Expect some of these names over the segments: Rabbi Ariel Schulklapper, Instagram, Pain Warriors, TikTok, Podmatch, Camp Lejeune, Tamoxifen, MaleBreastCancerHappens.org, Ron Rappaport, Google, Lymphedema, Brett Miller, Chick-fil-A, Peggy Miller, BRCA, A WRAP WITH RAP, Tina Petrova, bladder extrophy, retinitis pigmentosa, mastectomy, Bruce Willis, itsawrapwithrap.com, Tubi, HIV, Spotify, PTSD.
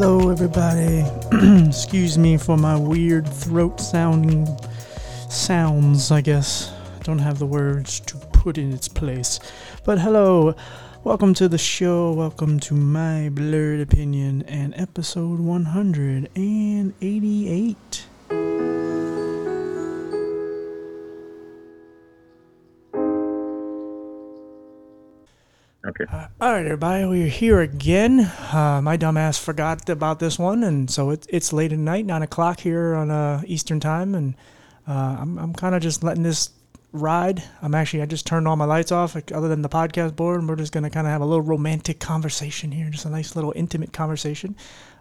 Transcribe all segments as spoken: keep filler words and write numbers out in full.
Hello, everybody. Excuse me for my weird throat sounding sounds, I guess. I don't have the words to put in its place. But hello, welcome to the show. Welcome to My Blurred Opinion and episode one hundred eighty-eight. Okay. Uh, all right, everybody, we're here again. Uh, my dumbass forgot about this one, and so it, it's late at night, nine o'clock here on uh, Eastern time, and uh, I'm I'm kind of just letting this ride. I'm actually I just turned all my lights off, like, other than the podcast board, and we're just gonna kind of have a little romantic conversation here, just a nice little intimate conversation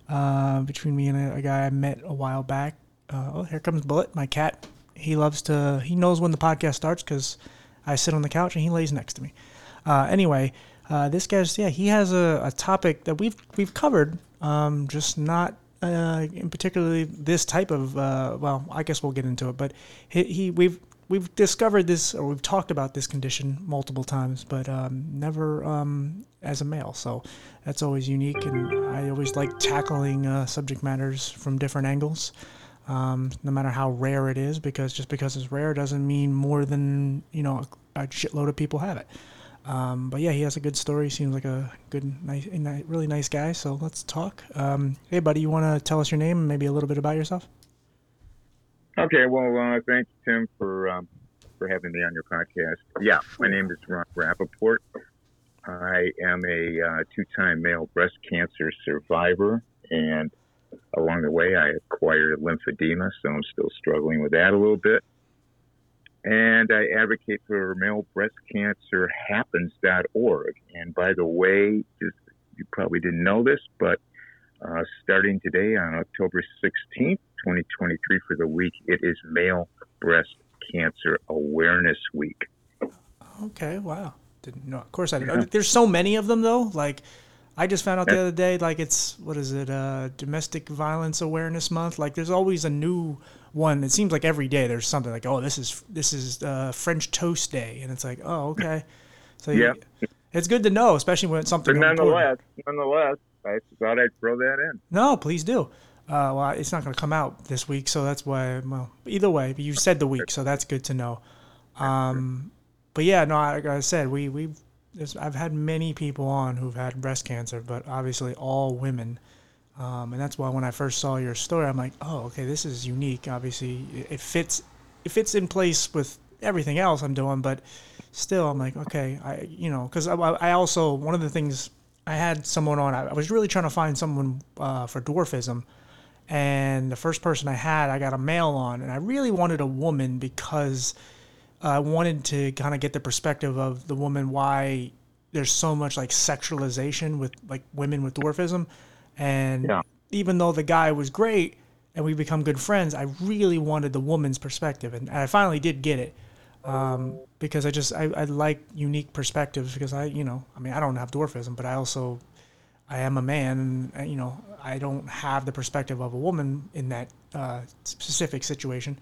uh, between me and a, a guy I met a while back. Uh, oh, here comes Bullet, my cat. He loves to. He knows when the podcast starts because I sit on the couch and he lays next to me. Uh, anyway. Uh, this guy's, yeah, he has a, a topic that we've we've covered, um, just not uh, in particularly this type of, uh, well, I guess we'll get into it, but he, he we've we've discovered this, or we've talked about this condition multiple times, but um, never um, as a male, so that's always unique, and I always like tackling uh, subject matters from different angles, um, no matter how rare it is, because just because it's rare doesn't mean more than, you know, a, a shitload of people have it. Um, but yeah, he has a good story. Seems like a good, nice, a really nice guy. So let's talk. Um, hey, buddy, you want to tell us your name and maybe a little bit about yourself? Okay. Well, uh, thanks, Tim, for um, for having me on your podcast. Yeah, my name is Ron Rappaport. I am a uh, two-time male breast cancer survivor, and along the way, I acquired lymphedema, so I'm still struggling with that a little bit. And I advocate for Male Breast Cancer Happens dot org. And by the way, just, you probably didn't know this, but uh, starting today on October sixteenth, twenty twenty-three, for the week, it is Male Breast Cancer Awareness Week. Okay, wow. Didn't know. Of course I didn't. Yeah. There's so many of them, though. Like, I just found out the other day, like, it's, what is it, uh, Domestic Violence Awareness Month. Like, there's always a new one. It seems like every day there's something like, oh, this is this is uh, French Toast Day, and it's like, oh, okay. So yeah, you, it's good to know, especially when it's something. But nonetheless, nonetheless, I thought I'd throw that in. No, please do. Uh, well, it's not going to come out this week, so that's why. Well, either way, you said the week, so that's good to know. Um, but yeah, no, like I said, we we I've had many people on who've had breast cancer, but obviously all women. Um, and that's why when I first saw your story, I'm like, oh, okay, this is unique. Obviously, it fits it fits in place with everything else I'm doing, but still, I'm like, okay, I, you know, because I, I also, one of the things, I had someone on, I was really trying to find someone uh, for dwarfism, and the first person I had, I got a male on, and I really wanted a woman because I wanted to kind of get the perspective of the woman, why there's so much, like, sexualization with, like, women with dwarfism. And yeah. Even though the guy was great and we become good friends, I really wanted the woman's perspective. And I finally did get it um, because I just, I, I like unique perspectives because I, you know, I mean, I don't have dwarfism, but I also, I am a man and, you know, I don't have the perspective of a woman in that uh, specific situation.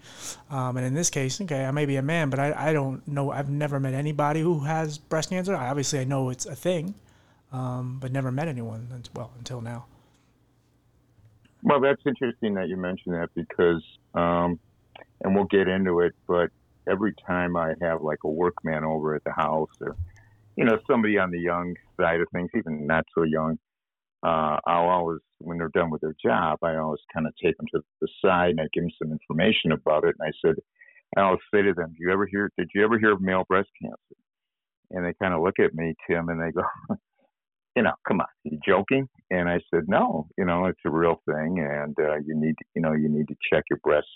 Um, and in this case, okay, I may be a man, but I, I don't know. I've never met anybody who has breast cancer. I, obviously, I know it's a thing, um, but never met anyone, until, well, until now. Well, that's interesting that you mention that because, um, and we'll get into it, but every time I have like a workman over at the house or, you know, somebody on the young side of things, even not so young, uh, I'll always, when they're done with their job, I always kind of take them to the side and I give them some information about it. And I said, I always say to them, do you ever hear, did you ever hear of male breast cancer? And they kind of look at me, Tim, and they go, you know, come on, are you joking? And I said, no, you know, it's a real thing. And uh, you need, you know, you need to check your breasts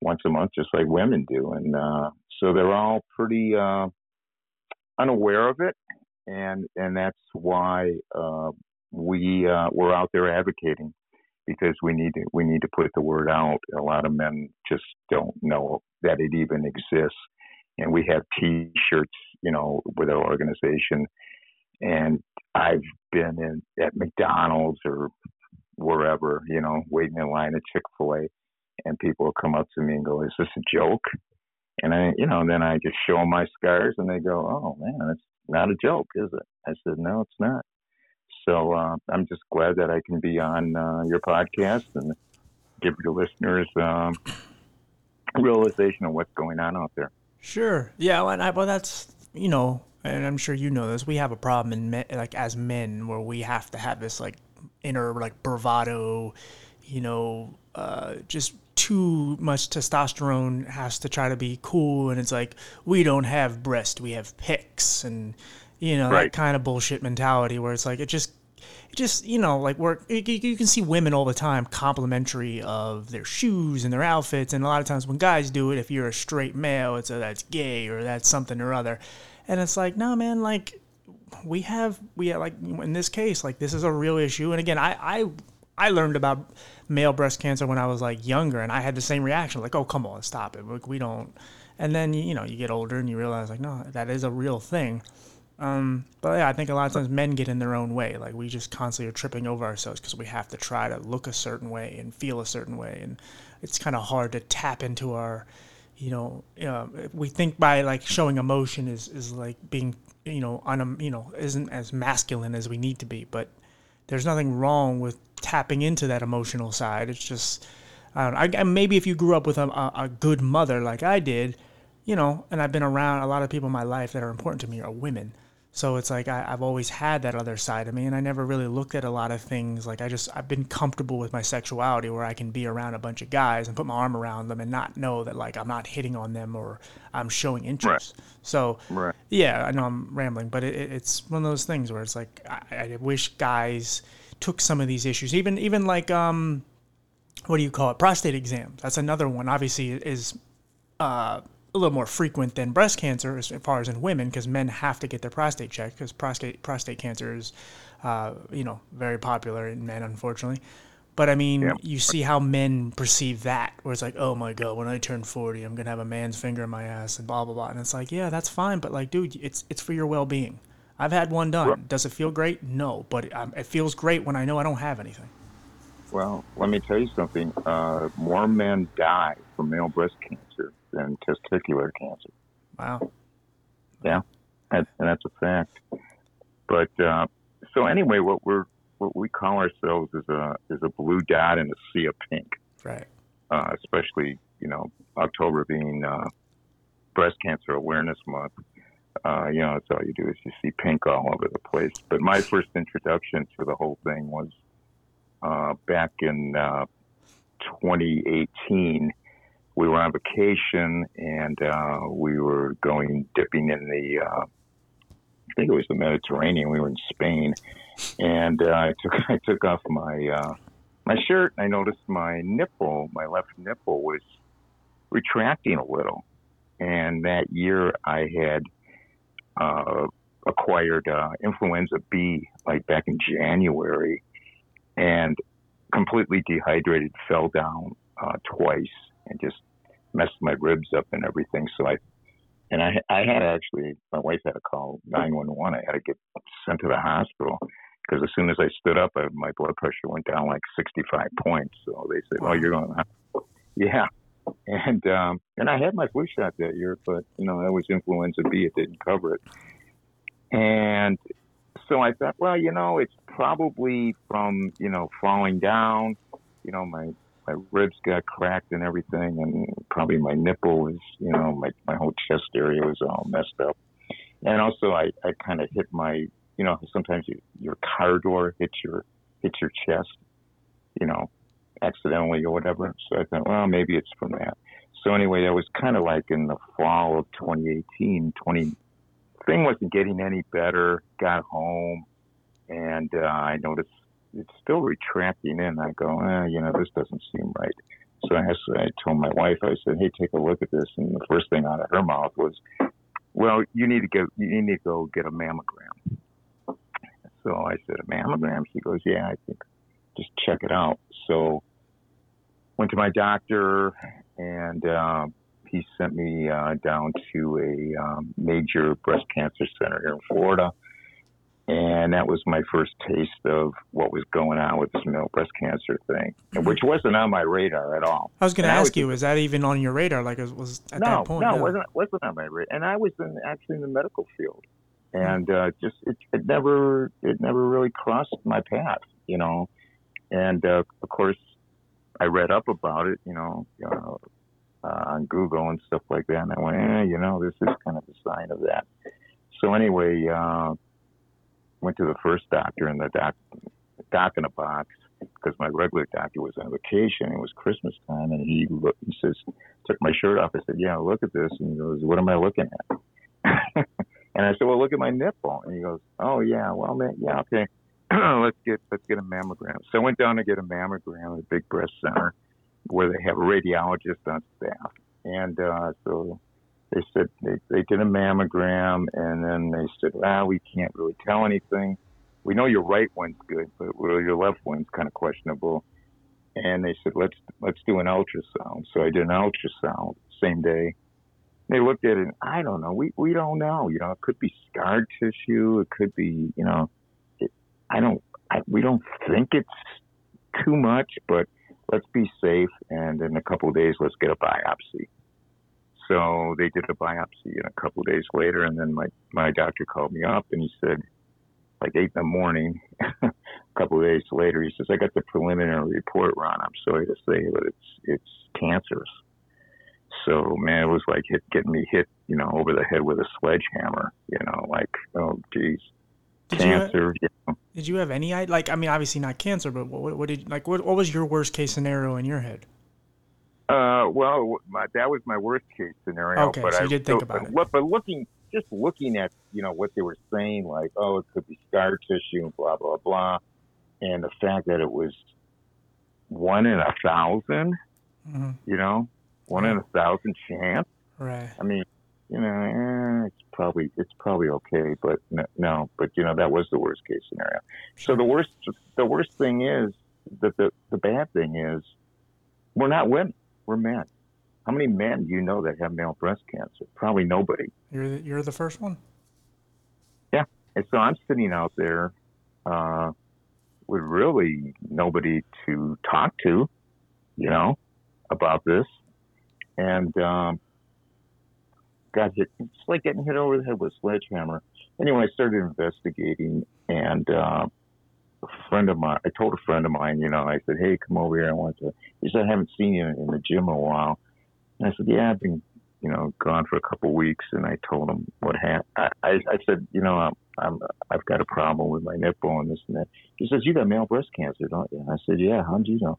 once a month, just like women do. And uh, so they're all pretty uh, unaware of it. And and that's why uh, we uh, we're out there advocating because we need to, we need to put the word out. A lot of men just don't know that it even exists. And we have T-shirts, you know, with our organization. And I've been in at McDonald's or wherever, you know, waiting in line at Chick-fil-A, and people will come up to me and go, "Is this a joke?" And I, you know, then I just show them my scars, and they go, "Oh man, that's not a joke, is it?" I said, "No, it's not." So uh, I'm just glad that I can be on uh, your podcast and give your listeners um, realization of what's going on out there. Sure. Yeah. Well, and I, well, that's, you know, and I'm sure you know this, we have a problem in men, like as men, where we have to have this like inner like bravado, you know, uh, just too much testosterone has to try to be cool. And it's like, we don't have breasts, we have pics, and, you know, right. that kind of bullshit mentality where it's like, it just, it just, you know, like we're, you, you can see women all the time complimentary of their shoes and their outfits. And a lot of times when guys do it, if you're a straight male, it's a, that's gay or that's something or other. And it's like, no, man, like we have, we have like in this case, like this is a real issue. And again, I, I, I learned about male breast cancer when I was like younger, and I had the same reaction, like, oh, come on, stop it. Like, we don't. And then, you know, you get older and you realize like, no, that is a real thing. Um, but yeah, I think a lot of times men get in their own way. Like we just constantly are tripping over ourselves because we have to try to look a certain way and feel a certain way. And it's kind of hard to tap into our, you know, uh, we think by like showing emotion is, is like being, you know, un, you know, isn't as masculine as we need to be, but there's nothing wrong with tapping into that emotional side. It's just, I don't know, I, maybe if you grew up with a, a good mother like I did, you know, and I've been around a lot of people in my life that are important to me are women. So it's like I, I've always had that other side of me, and I never really looked at a lot of things. Like I just I've been comfortable with my sexuality, where I can be around a bunch of guys and put my arm around them and not know that like I'm not hitting on them or I'm showing interest. Right. So right. yeah, I know I'm rambling, but it, it, it's one of those things where it's like I, I wish guys took some of these issues, even even like um, what do you call it? Prostate exams. That's another one. Obviously, is uh. a little more frequent than breast cancer as far as in women, because men have to get their prostate checked because prostate prostate cancer is, uh, you know, very popular in men, unfortunately. But I mean, yeah. you see how men perceive that, where it's like, oh my God, when I turn forty, I'm going to have a man's finger in my ass and blah, blah, blah. And it's like, yeah, that's fine. But like, dude, it's, it's for your well-being. I've had one done. Well, does it feel great? No, but it, um, it feels great when I know I don't have anything. Well, let me tell you something. Uh, more men die from male breast cancer than testicular cancer. Wow. Yeah, that's, and that's a fact. But uh, so anyway, what we're what we call ourselves is a is a blue dot in a sea of pink. Right. Uh, especially, you know, October being uh, Breast Cancer Awareness Month. Uh, you know, that's all you do is you see pink all over the place. But my first introduction to the whole thing was uh, back in uh, twenty eighteen. We were on vacation, and uh, we were going dipping in the, uh, I think it was the Mediterranean. We were in Spain, and uh, I took I took off my uh, my shirt. And I noticed my nipple, my left nipple, was retracting a little. And that year, I had uh, acquired uh, influenza B, like back in January, and completely dehydrated, fell down uh, twice, and just messed my ribs up and everything. So I, and I, I had actually, my wife had to call nine one one. I had to get sent to the hospital because as soon as I stood up, I, my blood pressure went down like sixty-five points. So they said, oh, you're going to the hospital. Yeah. And, um, and I had my flu shot that year, but you know, that was influenza B. It didn't cover it. And so I thought, well, you know, it's probably from, you know, falling down, you know, my, my ribs got cracked and everything, and probably my nipple was, you know, my, my whole chest area was all messed up. And also I, I kind of hit my, you know, sometimes you, your car door hits your, hits your chest, you know, accidentally or whatever. So I thought, well, maybe it's from that. So anyway, that was kind of like in the fall of twenty eighteen, twenty thing wasn't getting any better, got home, and uh, I noticed it's still retracting in. I go, eh, you know, this doesn't seem right. So I, asked, I told my wife, I said, hey, take a look at this. And the first thing out of her mouth was, well, you need to get, you need to go get a mammogram. So I said, a mammogram? She goes, yeah, I think just check it out. So went to my doctor, and uh, he sent me uh, down to a um, major breast cancer center here in Florida. And that was my first taste of what was going on with this male breast cancer thing, which wasn't on my radar at all. I was going to ask was, you, is that even on your radar? Like, it was at no, that point? No, no, it wasn't, wasn't on my radar. And I was in, actually in the medical field. And uh, just it, it never it never really crossed my path, you know. And uh, of course, I read up about it, you know, uh, uh, on Google and stuff like that. And I went, eh, you know, this is kind of a sign of that. So anyway, uh, went to the first doctor, and the doc, doc in a box, because my regular doctor was on vacation. It was Christmas time, and he looked, he says, took my shirt off. I said, yeah, look at this. And he goes, what am I looking at? And I said, well, look at my nipple. And he goes, oh, yeah, well, man, yeah, okay. let's get let's get a mammogram. So I went down to get a mammogram at a big breast center where they have a radiologist on staff. And uh, so they said they, they did a mammogram, and then they said, well, we can't really tell anything. We know your right one's good, but well, your left one's kind of questionable. And they said, let's let's do an ultrasound. So I did an ultrasound same day. They looked at it, and I don't know. We, we don't know. You know, it could be scar tissue. It could be, you know, it, I don't, I, we don't think it's too much, but let's be safe. And in a couple of days, let's get a biopsy. So they did a biopsy, and a couple of days later, and then my, my doctor called me up, and he said, like eight in the morning, a couple of days later, he says, I got the preliminary report, Ron. I'm sorry to say, but it's, it's cancerous. So, man, it was like hit, getting me hit, you know, over the head with a sledgehammer, you know, like, oh, geez, did cancer. You have, you know. Did you have any, like, I mean, obviously not cancer, but what, what did, like, what, what was your worst case scenario in your head? Uh, well, my, that was my worst case scenario. Okay, but so you I, did think so, about but, it. But looking, just looking at, you know, what they were saying, like, oh, it could be scar tissue and blah, blah, blah. And the fact that it was one in a thousand, mm-hmm. you know. One in a thousand chance. Right. I mean, you know, eh, it's probably it's probably okay, but no, no, but you know, that was the worst case scenario. So the worst the worst thing is that the the bad thing is we're not women, we're men. How many men do you know that have male breast cancer? Probably nobody. You're the, you're the first one. Yeah, and so I'm sitting out there uh, with really nobody to talk to, you know, about this. And um, got hit. It's like getting hit over the head with a sledgehammer. Anyway, I started investigating, and uh, a friend of mine, I told a friend of mine, you know, I said, hey, come over here. I want to. He said, I haven't seen you in the gym in a while. And I said, yeah, I've been, you know, gone for a couple of weeks. And I told him what happened. I, I, I said, you know, I'm, I'm, I've got a problem with my nipple and this and that. He says, you got male breast cancer, don't you? And I said, yeah, how'd you know?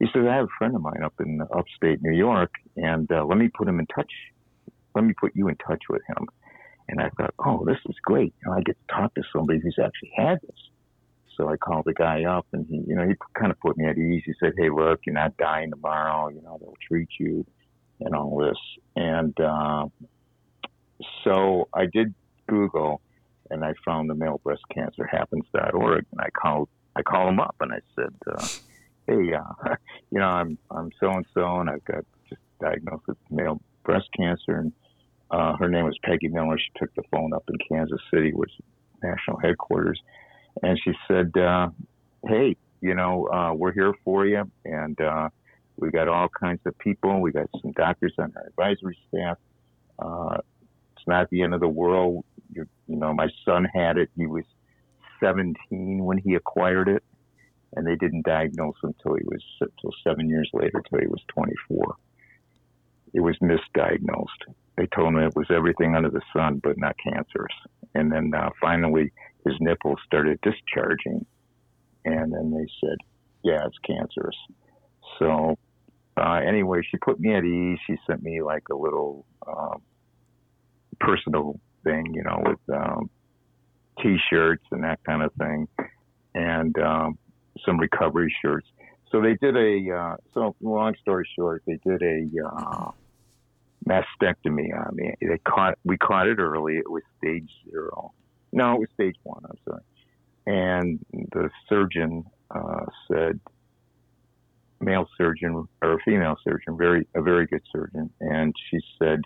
He said, I have a friend of mine up in upstate New York, and uh, let me put him in touch. Let me put you in touch with him. And I thought, oh, this is great. You know, I get to talk to somebody who's actually had this. So I called the guy up, and he, you know, he kind of put me at ease. He said, hey, look, you're not dying tomorrow. You know, they'll treat you and all this. And uh, so I did Google, and I found the male breast cancer happens dot org, and I called, I called him up, and I said, uh, hey, uh, you know, I'm I'm so and so, and I've got just diagnosed with male breast cancer. And uh, her name was Peggy Miller. She took the phone up in Kansas City, which is national headquarters, and she said, uh, "Hey, you know, uh, we're here for you, and uh, we got all kinds of people. We got some doctors on our advisory staff. Uh, it's not the end of the world. You're, you know, my son had it. He was seventeen when he acquired it." And they didn't diagnose him until he was till seven years later, till he was twenty-four. It was misdiagnosed. They told him it was everything under the sun, but not cancerous. And then uh, finally, his nipples started discharging, and then they said, "Yeah, it's cancerous." So uh, anyway, she put me at ease. She sent me like a little uh, personal thing, you know, with um, T-shirts and that kind of thing, and. Um, some recovery shirts. So they did a, uh, so long story short, they did a uh, mastectomy on me. They caught, we caught it early. It was stage zero. No, it was stage one, I'm sorry. And the surgeon uh, said, male surgeon or female surgeon, very a very good surgeon. And she said,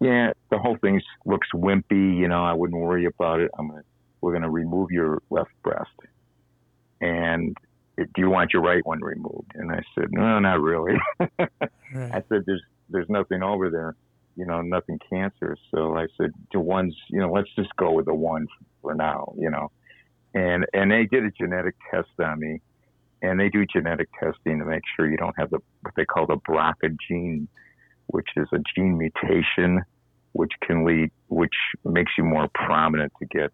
yeah, the whole thing looks wimpy. You know, I wouldn't worry about it. I'm gonna, we're going to remove your left breast. And do you want your right one removed? And I said, no, not really. Right. I said, there's there's nothing over there. you know, nothing cancer. So I said, the one's, you know, let's just go with the one for now, you know. And and they did a genetic test on me, and they do genetic testing to make sure you don't have the what they call the B R C A gene, which is a gene mutation, which can lead, which makes you more prominent to get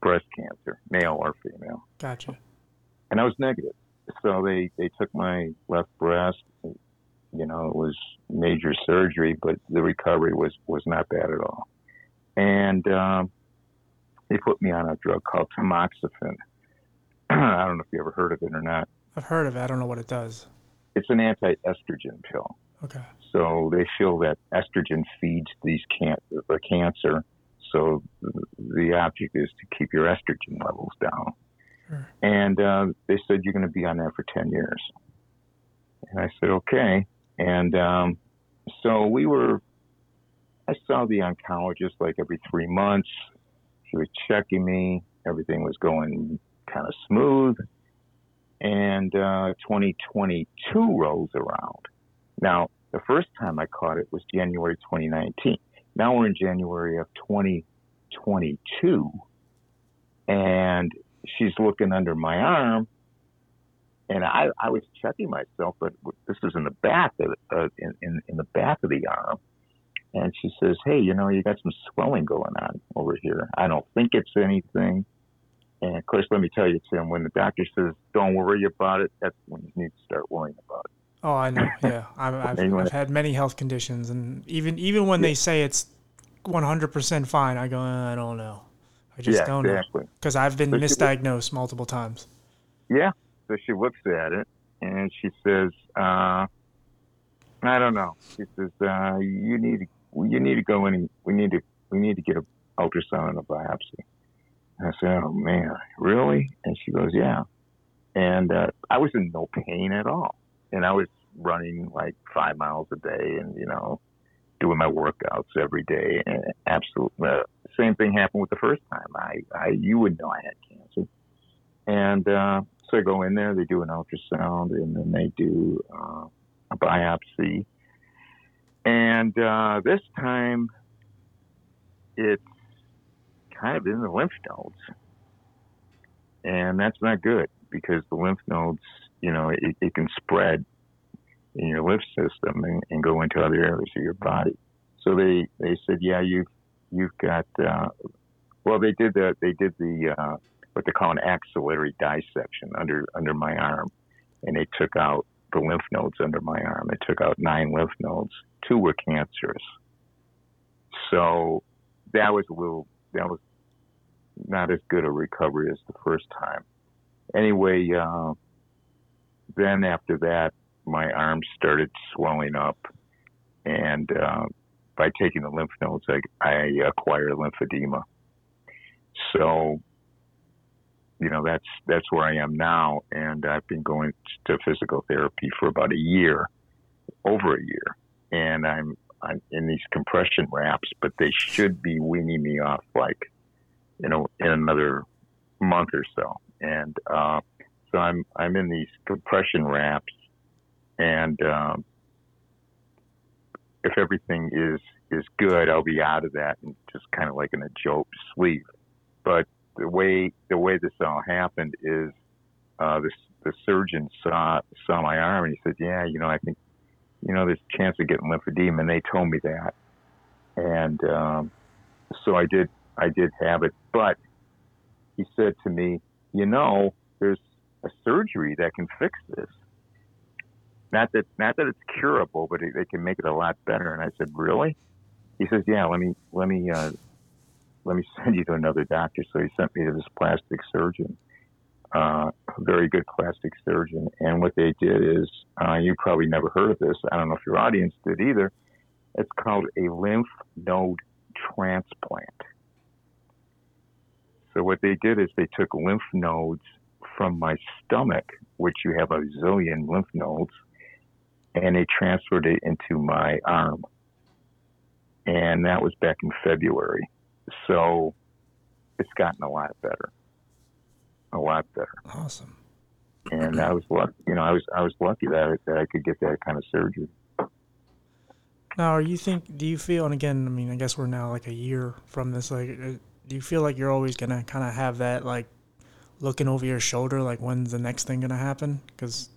breast cancer, male or female. Gotcha. And I was negative. So they, they took my left breast. You know, it was major surgery, but the recovery was, was not bad at all. And um, they put me on a drug called Tamoxifen. I don't know if you ever heard of it or not. I've heard of it. I don't know what it does. It's an anti-estrogen pill. Okay. So they feel that estrogen feeds these can- the cancer. So the object is to keep your estrogen levels down. Sure. And uh, they said, you're going to be on that for ten years. And I said, okay. And um, so we were, I saw the oncologist like every three months. She was checking me. Everything was going kind of smooth. And uh, twenty twenty-two rolls around. Now, the first time I caught it was January twenty nineteen. Now we're in January of twenty twenty-two. And she's looking under my arm. And I, I was checking myself, but this was in the back of uh, in, in in the back of the arm. And she says, "Hey, you know, you got some swelling going on over here. I don't think it's anything." And of course, let me tell you, Tim, when the doctor says, "Don't worry about it," that's when you need to start worrying about it. Oh, I know. Yeah, I've, I've, I've had many health conditions, and even even when yeah. they say it's one hundred percent fine, I go, "I don't know. I just yeah, don't exactly. know," because I've been so misdiagnosed she, multiple times. Yeah. So she looks at it, and she says, uh, "I don't know." She says, uh, "You need to, you need to go in. And we need to we need to get an ultrasound and a biopsy." And I said, "Oh man, really?" And she goes, "Yeah." And uh, I was in no pain at all, and I was running like five miles a day, and you know, doing my workouts every day. And absolutely, uh, same thing happened with the first time. I, I you would know I had cancer, and. Uh, So I go in there, they do an ultrasound, and then they do uh, a biopsy. And uh, this time, it's kind of in the lymph nodes. And that's not good because the lymph nodes, you know, it, it can spread in your lymph system and, and go into other areas of your body. So they, they said, yeah, you've, you've got, uh, well, they did the, they did the, uh, what they call an axillary dissection under, under my arm. And they took out the lymph nodes under my arm. They took out nine lymph nodes. Two were cancerous. So that was a little, that was not as good a recovery as the first time. Anyway, uh, then after that, my arm started swelling up. And uh, by taking the lymph nodes, I, I acquired lymphedema. So... You know, that's that's where I am now, and I've been going to physical therapy for about a year, over a year, and I'm I'm in these compression wraps, but they should be weaning me off, like, you know, in another month or so, and uh, so I'm I'm in these compression wraps, and um, if everything is is good, I'll be out of that and just kind of like in a joke sleeve, but. The way the way this all happened is uh, the the surgeon saw saw my arm and he said, yeah, you know, I think, you know, there's a chance of getting lymphedema, and they told me that, and um, so I did I did have it, but he said to me, you know, there's a surgery that can fix this. Not that not that it's curable, but it, they can make it a lot better. And I said, really? He says, yeah. Let me let me. Uh, let me send you to another doctor. So he sent me to this plastic surgeon, uh, a very good plastic surgeon. And what they did is, uh, you probably never heard of this. I don't know if your audience did either. It's called a lymph node transplant. So what they did is they took lymph nodes from my stomach, which you have a zillion lymph nodes, and they transferred it into my arm. And that was back in February. So it's gotten a lot better, a lot better. Awesome. And I was lucky, you know, I was, I was lucky that, that I could get that kind of surgery. Now, are you think? Do you feel? And again, I mean, I guess we're now like a year from this. Like, do you feel like you're always gonna kind of have that like looking over your shoulder, like when's the next thing gonna happen? Because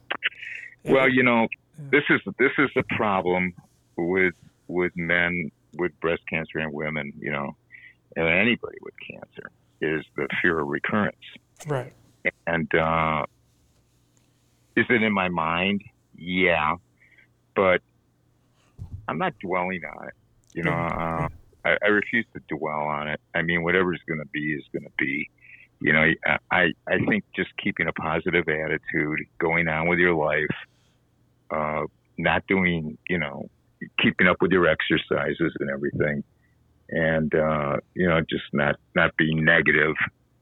well, you know, yeah. this is this is the problem with with men with breast cancer and women, you know, and anybody with cancer is the fear of recurrence. Right. And uh, is it in my mind? Yeah, but I'm not dwelling on it. You know, uh, I, I refuse to dwell on it. I mean, whatever's going to be is going to be. You know, I, I think just keeping a positive attitude, going on with your life, uh, not doing, you know, keeping up with your exercises and everything. And, uh, you know, just not, not being negative,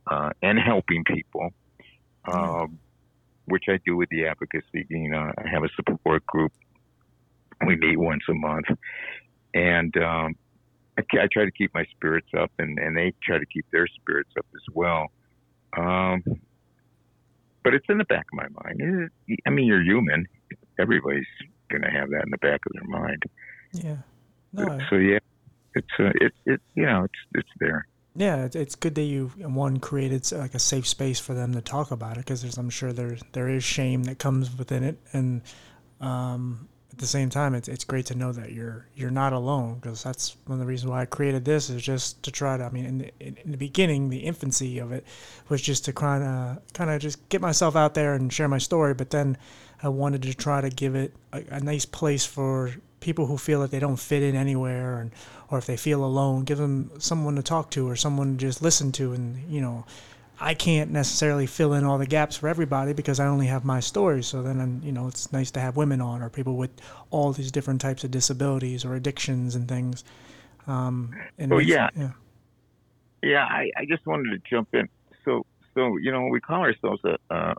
uh, and helping people, um, which I do with the advocacy. You know, I have a support group. We meet once a month, and um, I, I try to keep my spirits up, and, and they try to keep their spirits up as well. Um, but it's in the back of my mind. I mean, you're human. Everybody's going to have that in the back of their mind. Yeah. No. So, yeah, it's, uh, it, it, you know, it's, it's there. Yeah, it's good that you, one, created like a safe space for them to talk about it, because I'm sure there there is shame that comes within it, and um, at the same time, it's it's great to know that you're you're not alone, because that's one of the reasons why I created this, is just to try to, I mean, in the, in the beginning, the infancy of it was just to kind of kind of just get myself out there and share my story, but then I wanted to try to give it a, a nice place for people who feel that they don't fit in anywhere, and or if they feel alone, give them someone to talk to or someone to just listen to. And, you know, I can't necessarily fill in all the gaps for everybody because I only have my story. So then, you know, it's nice to have women on, or people with all these different types of disabilities or addictions and things. Um, and well, yeah. Yeah. Yeah. I, I just wanted to jump in. So, so, you know, we call ourselves a, a,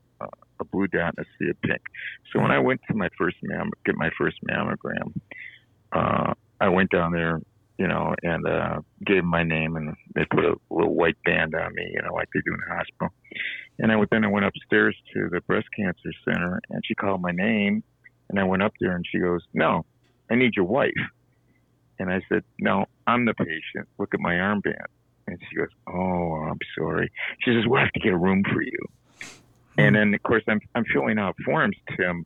a blue dot and a sea of pink. So when I went to my first mam, get my first mammogram, uh, I went down there, you know, and uh, gave them my name, and they put a little white band on me, you know, like they do in the hospital. And I went, then I went upstairs to the breast cancer center, and she called my name, and I went up there, and she goes, "No, I need your wife." And I said, "No, I'm the patient. Look at my armband." And she goes, "Oh, I'm sorry." She says, "We'll have to get a room for you." And then, of course, I'm I'm filling out forms, Tim.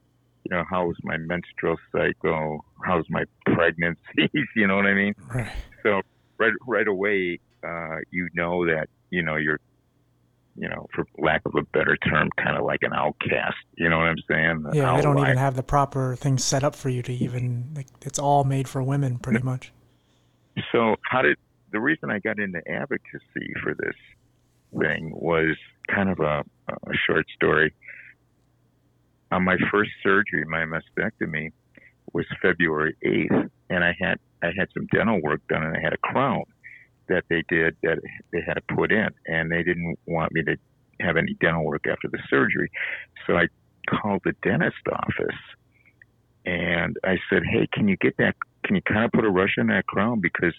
You know, how's my menstrual cycle? How's my pregnancies? You know what I mean? Right. So right right away, uh, you know that, you know, you're, you know, for lack of a better term, kind of like an outcast. You know what I'm saying? An yeah, outlier. They don't even have the proper things set up for you to even, like, it's all made for women pretty much. So how did, the reason I got into advocacy for this thing was kind of a, a short story. On my first surgery, my mastectomy was February eighth, and I had I had some dental work done, and I had a crown that they did that they had to put in, and they didn't want me to have any dental work after the surgery. So I called the dentist office, and I said, "Hey, can you get that? Can you kind of put a rush on that crown, because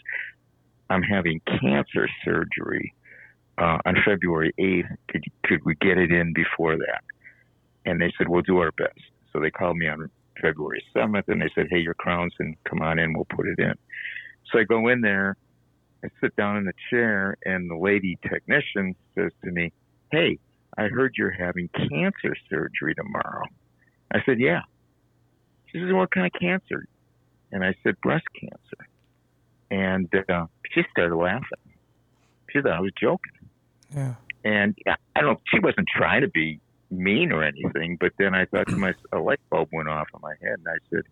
I'm having cancer surgery uh, on February eighth. Could could we get it in before that?" And they said, "We'll do our best." So they called me on February seventh, and they said, "Hey, your crown's in. Come on in. We'll put it in." So I go in there. I sit down in the chair, and the lady technician says to me, "Hey, I heard you're having cancer surgery tomorrow." I said, "Yeah." She says, "What kind of cancer?" And I said, "Breast cancer." And uh, she started laughing. She thought I was joking. Yeah. And I don't. She wasn't trying to be mean or anything, but then I thought to myself, a light bulb went off in my head, and I said,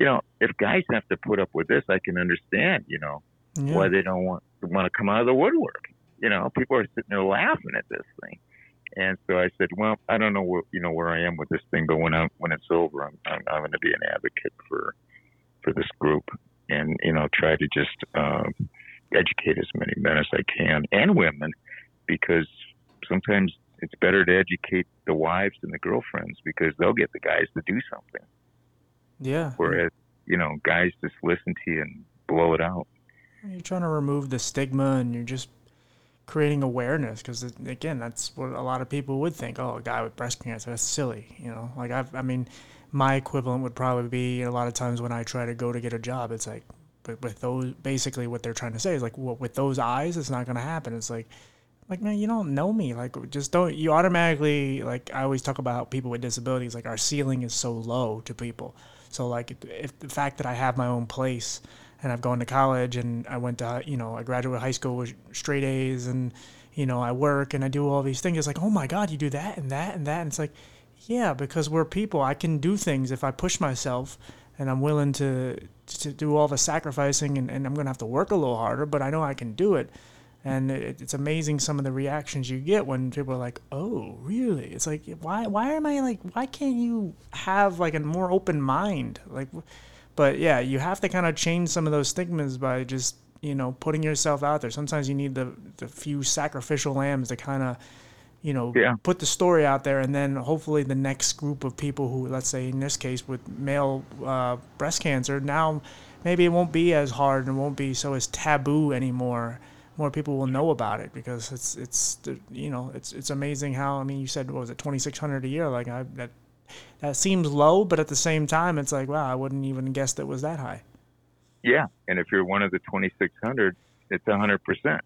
you know, if guys have to put up with this, I can understand, you know, yeah. why they don't want, want to come out of the woodwork. You know, people are sitting there laughing at this thing. And so I said, well, I don't know where, you know, where I am with this thing, but when I'm, when it's over, I'm, I'm, I'm going to be an advocate for, for this group, and, you know, try to just um, educate as many men as I can, and women, because sometimes it's better to educate the wives and the girlfriends, because they'll get the guys to do something. Yeah. Whereas, you know, guys just listen to you and blow it out. You're trying to remove the stigma, and you're just creating awareness, because again, that's what a lot of people would think. Oh, a guy with breast cancer, that's silly. You know, like I've, I mean, my equivalent would probably be a lot of times when I try to go to get a job, it's like, but with those, basically what they're trying to say is like, well, with those eyes, it's not going to happen. It's like, like, man, you don't know me. Like, just don't, you automatically, like, I always talk about people with disabilities, like our ceiling is so low to people. So like, if the fact that I have my own place, and I've gone to college, and I went to, you know, I graduated high school with straight A's, and, you know, I work, and I do all these things. It's like, oh my God, you do that and that and that. And it's like, yeah, because we're people. I can do things if I push myself, and I'm willing to to do all the sacrificing, and, and I'm going to have to work a little harder, but I know I can do it. And it, it's amazing some of the reactions you get when people are like, oh, really? It's like, why why am I like, why can't you have like a more open mind? Like, but yeah, you have to kind of change some of those stigmas by just, you know, putting yourself out there. Sometimes you need the, the few sacrificial lambs to kind of, you know, yeah. put the story out there. And then hopefully the next group of people who, let's say in this case with male uh, breast cancer, now maybe it won't be as hard and won't be so as taboo anymore. More people will know about it, because it's, it's, you know, it's, it's amazing how, I mean, you said, what was it, twenty-six hundred a year? Like I, that, That seems low, but at the same time, it's like, wow, I wouldn't even guess that was that high. Yeah, and if you're one of the twenty-six hundred, it's one hundred percent.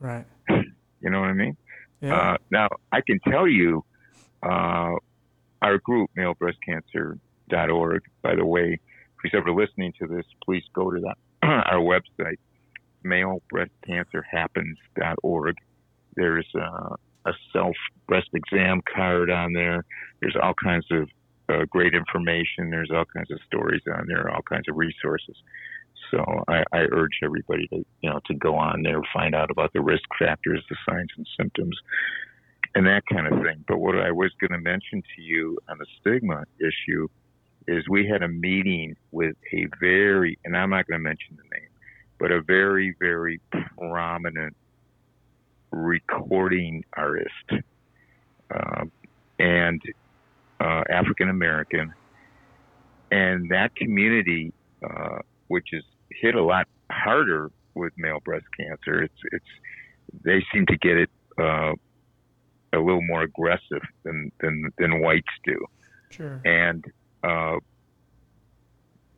Right. You know what I mean? Yeah. Uh, now, I can tell you, uh, our group, male breast cancer dot org, by the way, if you're ever listening to this, please go to that, our website, male breast cancer happens dot org. There's uh a self breast exam card on there. There's all kinds of uh, great information. There's all kinds of stories on there, all kinds of resources. So I, I urge everybody to, you know, to go on there, find out about the risk factors, the signs and symptoms, and that kind of thing. But what I was going to mention to you on the stigma issue is we had a meeting with a very, and I'm not going to mention the name, but a very, very prominent recording artist, uh, and uh, African American, and that community, uh, which is hit a lot harder with male breast cancer, it's it's they seem to get it uh, a little more aggressive than than, than whites do, sure. And uh,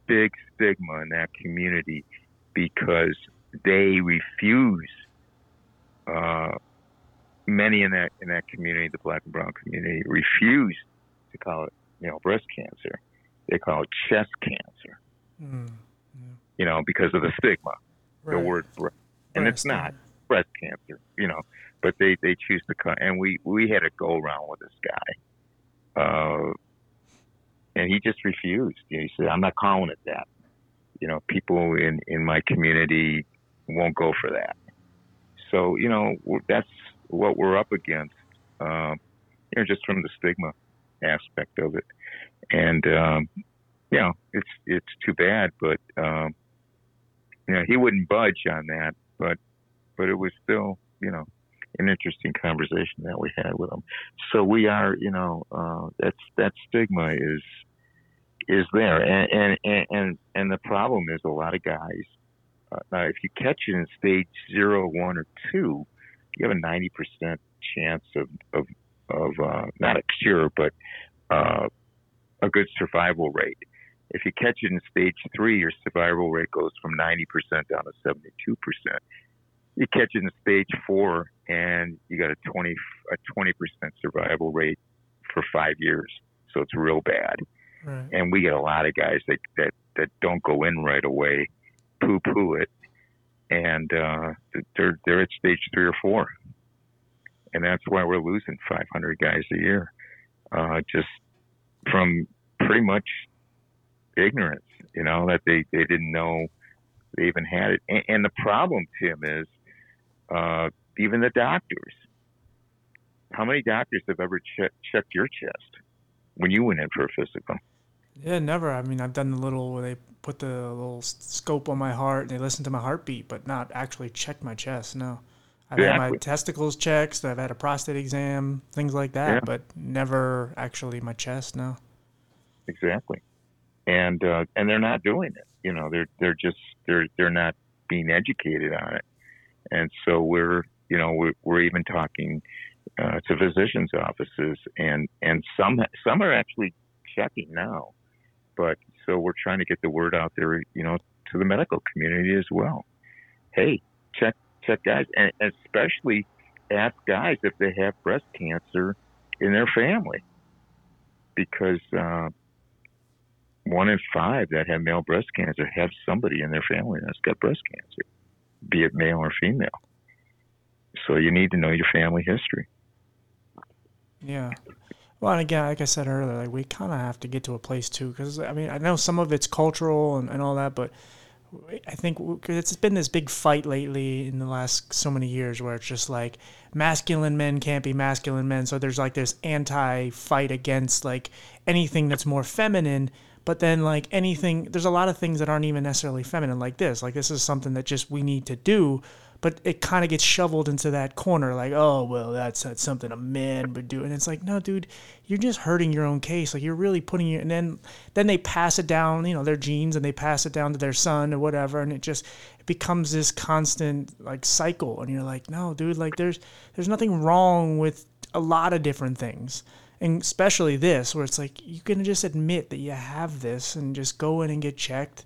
big stigma in that community because they refuse. Uh, many in that in that community, the black and brown community, refuse to call it, you know, breast cancer. They call it chest cancer. Mm, yeah. You know, because of the stigma, right. The word breast, and breast, it's not yeah. breast cancer. You know, but they, they choose to call. And we we had a go round with this guy, uh, and he just refused. You know, he said, "I'm not calling it that." You know, people in, in my community won't go for that. So, you know, that's what we're up against, um, you know, just from the stigma aspect of it. And, um, you know, it's it's too bad, but, um, you know, he wouldn't budge on that. But but it was still, you know, an interesting conversation that we had with him. So we are, you know, uh, that's that stigma is is there. And, and, and, and the problem is a lot of guys. Now, if you catch it in stage zero, one, or two, you have a ninety percent chance of of, of uh, not a cure, but uh, a good survival rate. If you catch it in stage three, your survival rate goes from ninety percent down to seventy-two percent. You catch it in stage four, and you got a twenty a twenty percent survival rate for five years. So it's real bad, right. And we get a lot of guys that that, that don't go in right away. Poo-poo it, and uh, they're they're at stage three or four, and that's why we're losing five hundred guys a year, uh, just from pretty much ignorance, you know, that they, they didn't know they even had it. And, and the problem, Tim, is uh, even the doctors. How many doctors have ever che- checked your chest when you went in for a physical? Yeah, never. I mean, I've done the little where they put the little scope on my heart and they listen to my heartbeat, but not actually check my chest. No, I've exactly. had my testicles checked. I've had a prostate exam, things like that, yeah. but never actually my chest. No, exactly. And uh, and they're not doing it. You know, they're they're just they're they're not being educated on it. And so we're you know, we're, we're even talking uh, to physicians' offices, and, and some some are actually checking now. But so we're trying to get the word out there, you know, to the medical community as well. Hey, check check guys, and especially ask guys if they have breast cancer in their family, because uh, one in five that have male breast cancer have somebody in their family that's got breast cancer, be it male or female. So you need to know your family history. Yeah. Well, and again, like I said earlier, like we kind of have to get to a place too, because I mean, I know some of it's cultural and, and all that, but I think it's been this big fight lately in the last so many years where it's just like masculine men can't be masculine men. So there's like this anti-fight against like anything that's more feminine, but then like anything, there's a lot of things that aren't even necessarily feminine like this. Like this is something that just we need to do, but it kind of gets shoveled into that corner. Like, oh, well, that's, that's something a man would do. And it's like, no, dude, you're just hurting your own case. Like you're really putting it, and then, then they pass it down, you know, their genes, and they pass it down to their son or whatever. And it just, it becomes this constant like cycle. And you're like, no, dude, like there's, there's nothing wrong with a lot of different things. And especially this, where it's like, you can just admit that you have this and just go in and get checked.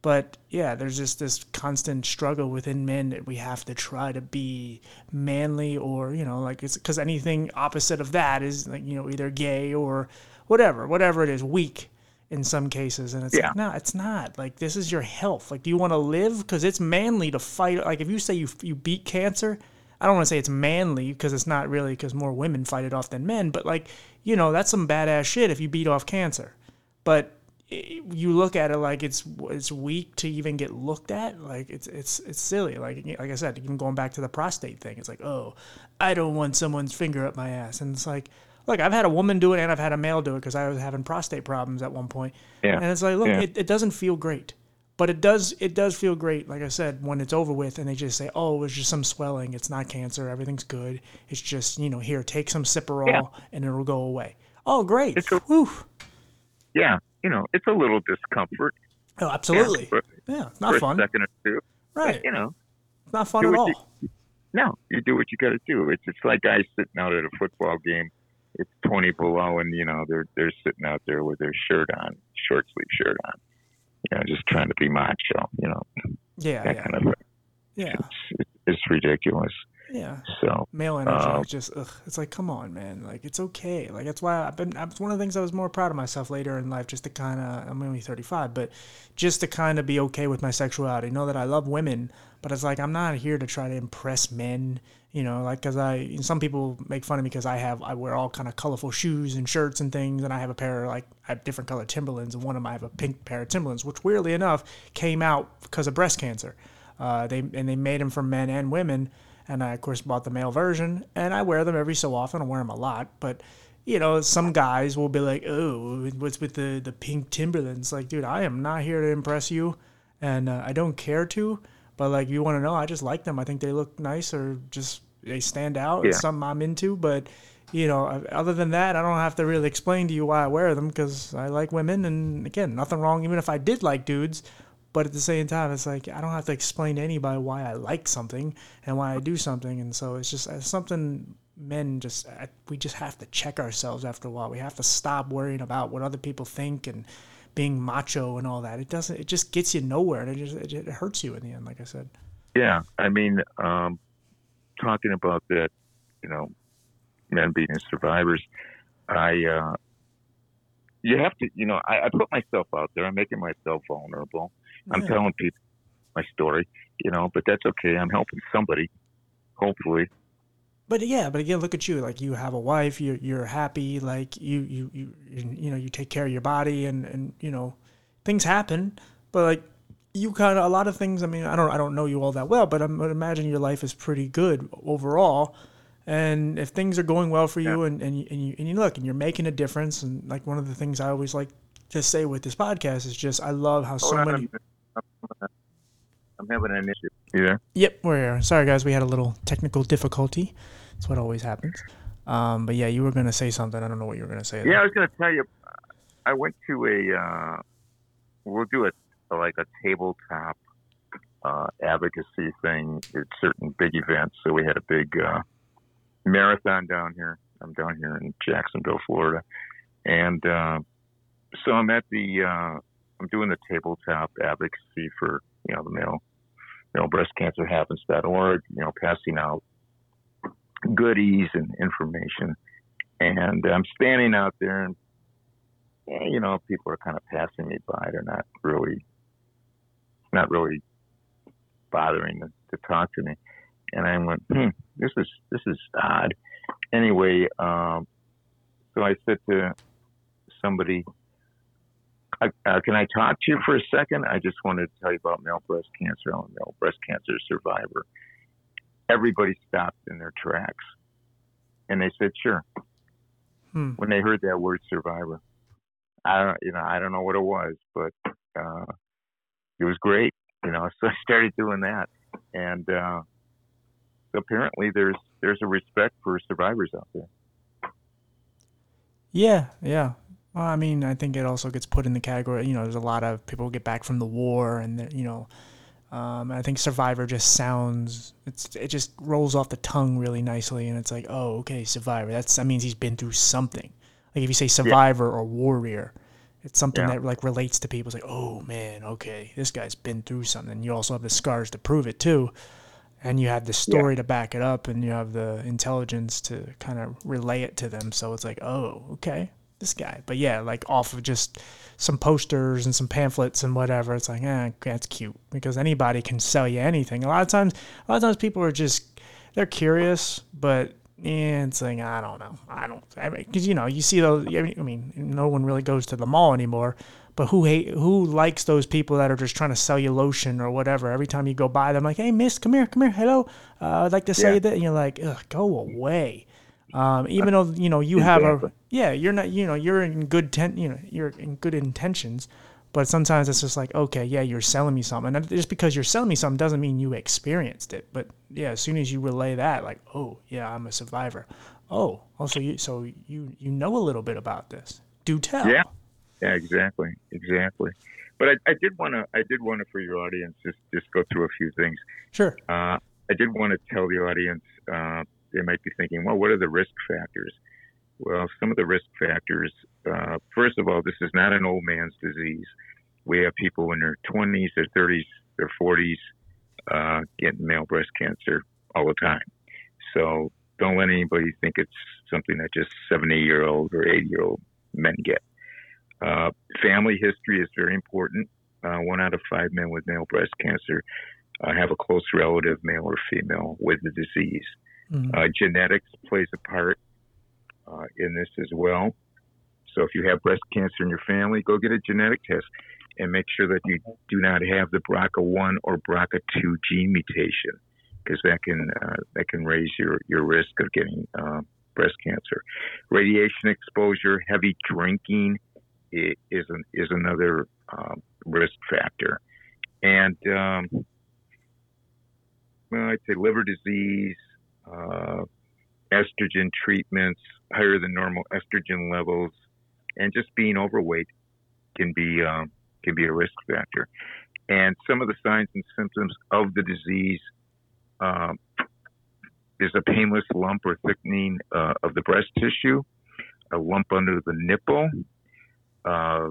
But yeah, there's just this constant struggle within men that we have to try to be manly, or, you know, like it's because anything opposite of that is like, you know, either gay or whatever, whatever it is, weak in some cases. And it's yeah. like, no, it's not. Like, this is your health. Like, do you want to live? Because it's manly to fight. Like, if you say you you beat cancer, I don't want to say it's manly, because it's not really, because more women fight it off than men. But like, you know, that's some badass shit if you beat off cancer. But you look at it like it's it's weak to even get looked at. Like it's it's it's silly. Like like I said, even going back to the prostate thing, it's like, oh, I don't want someone's finger up my ass. And it's like, look, I've had a woman do it and I've had a male do it, because I was having prostate problems at one point. Yeah. And it's like, look, yeah. it, it doesn't feel great, but it does it does feel great. Like I said, when it's over with, and they just say, oh, it was just some swelling. It's not cancer. Everything's good. It's just, you know, here, take some Ciparol yeah. and it'll go away. Oh, great. It's a, Whew. Yeah. You know, it's a little discomfort. Oh, absolutely. For, yeah, it's not for fun. A second or two. Right. But, you know. It's not fun at all. You, no, you do what you got to do. It's it's like guys sitting out at a football game. It's twenty below, and, you know, they're they're sitting out there with their shirt on, short sleeve shirt on. You know, just trying to be macho, you know. Yeah, that yeah. kind of thing. Yeah. It's, it's ridiculous. Yeah. So male energy uh, is just ugh. It's like, come on, man. Like, it's okay. Like, that's why I've been. It's one of the things I was more proud of myself later in life, just to kind of. I'm only thirty-five, but just to kind of be okay with my sexuality. Know that I love women, but it's like I'm not here to try to impress men. You know, like, because I some people make fun of me because I have I wear all kind of colorful shoes and shirts and things, and I have a pair of, like I have different colored Timberlands, and one of them I have a pink pair of Timberlands, which weirdly enough came out because of breast cancer. Uh, they and they made them for men and women. And I, of course, bought the male version, and I wear them every so often. I wear them a lot, but, you know, some guys will be like, oh, what's with the, the pink Timberlands? Like, dude, I am not here to impress you, and uh, I don't care to, but, like, you want to know, I just like them. I think they look nice, or just they stand out. Yeah. It's something I'm into, but, you know, other than that, I don't have to really explain to you why I wear them, because I like women, and, again, nothing wrong, even if I did like dudes. But at the same time, it's like, I don't have to explain to anybody why I like something and why I do something. And so it's just it's something men just, we just have to check ourselves after a while. We have to stop worrying about what other people think and being macho and all that. It doesn't, it just gets you nowhere. And it just, it, it hurts you in the end, like I said. Yeah. I mean, um, talking about that, you know, men being survivors, I, uh, you have to, you know, I, I put myself out there. I'm making myself vulnerable. I'm yeah. telling people my story, you know, but that's okay. I'm helping somebody, hopefully. But yeah, but again, look at you. Like, you have a wife, you're, you're happy. Like you, you, you, you know, you take care of your body, and, and, you know, things happen, but like you kind of, a lot of things, I mean, I don't, I don't know you all that well, but I would imagine your life is pretty good overall. And if things are going well for you yeah. and, and, you, and you, and you look, and you're making a difference. And like, one of the things I always like to say with this podcast is just, I love how so many. I'm having an issue. You there? Yep, we're here. Sorry, guys. We had a little technical difficulty. That's what always happens. Um, but, yeah, you were going to say something. I don't know what you were going to say. Yeah, I was going to tell you. I went to a uh, – we'll do a like a tabletop uh, advocacy thing at certain big events. So we had a big uh, marathon down here. I'm down here in Jacksonville, Florida. And uh, so I'm at the, uh, I'm doing the tabletop advocacy for, you know, the male, male breast cancer happens dot org, you know, passing out goodies and information. And I'm standing out there and, you know, people are kind of passing me by. They're not really, not really bothering to, to talk to me. And I went, hmm, this is, this is odd. Anyway, um, so I said to somebody, I, uh, can I talk to you for a second? I just wanted to tell you about male breast cancer. I'm a male breast cancer survivor. Everybody stopped in their tracks. And they said, sure. Hmm. When they heard that word survivor. I don't, you know, I don't know what it was, but uh, it was great, you know. So I started doing that, and uh, so apparently there's there's a respect for survivors out there. Yeah, yeah. Well, I mean, I think it also gets put in the category. You know, there's a lot of people who get back from the war, and you know, um, I think survivor just sounds it's it just rolls off the tongue really nicely, and it's like, oh, okay, survivor. That's that means he's been through something. Like if you say survivor yeah. or warrior, it's something yeah. that like relates to people. It's like, oh man, okay, this guy's been through something. You also have the scars to prove it too, and you have the story yeah. to back it up, and you have the intelligence to kind of relay it to them. So it's like, oh, okay, this guy. But yeah, like off of just some posters and some pamphlets and whatever, it's like, eh, that's cute because anybody can sell you anything. A lot of times, a lot of times people are just they're curious, but. And it's like, I don't know. I don't, I mean, cause you know, you see those, I mean, no one really goes to the mall anymore, but who hate, who likes those people that are just trying to sell you lotion or whatever. Every time you go by them, like, hey miss, come here, come here. Hello. Uh, I'd like to sell yeah. you that. And you're like, ugh, go away. Um, even though, you know, you have a, yeah, you're not, you know, you're in good tent, you know, you're in good intentions, but sometimes it's just like, okay, yeah, you're selling me something. And just because you're selling me something doesn't mean you experienced it. But yeah, as soon as you relay that, like, oh, yeah, I'm a survivor. Oh, also, you, so you you know a little bit about this. Do tell. Yeah, yeah, exactly, exactly. But I, I did want to, I did want to, for your audience, just just go through a few things. Sure. Uh, I did want to tell the audience, uh, they might be thinking, well, what are the risk factors? Well, some of the risk factors, uh, first of all, this is not an old man's disease. We have people in their twenties, their thirties, their forties uh, getting male breast cancer all the time. So don't let anybody think it's something that just seventy-year-old or eighty-year-old men get. Uh, family history is very important. Uh, one out of five men with male breast cancer uh, have a close relative, male or female, with the disease. Mm-hmm. Uh, genetics plays a part. Uh, in this as well. So if you have breast cancer in your family, go get a genetic test and make sure that you do not have the B R C A one or B R C A two gene mutation because that can uh, that can raise your, your risk of getting uh, breast cancer. Radiation exposure, heavy drinking is, an, is another um, risk factor. And um, well, I'd say liver disease, uh, estrogen treatments, higher than normal estrogen levels, and just being overweight can be um, can be a risk factor. And some of the signs and symptoms of the disease um, is a painless lump or thickening uh, of the breast tissue, a lump under the nipple, uh,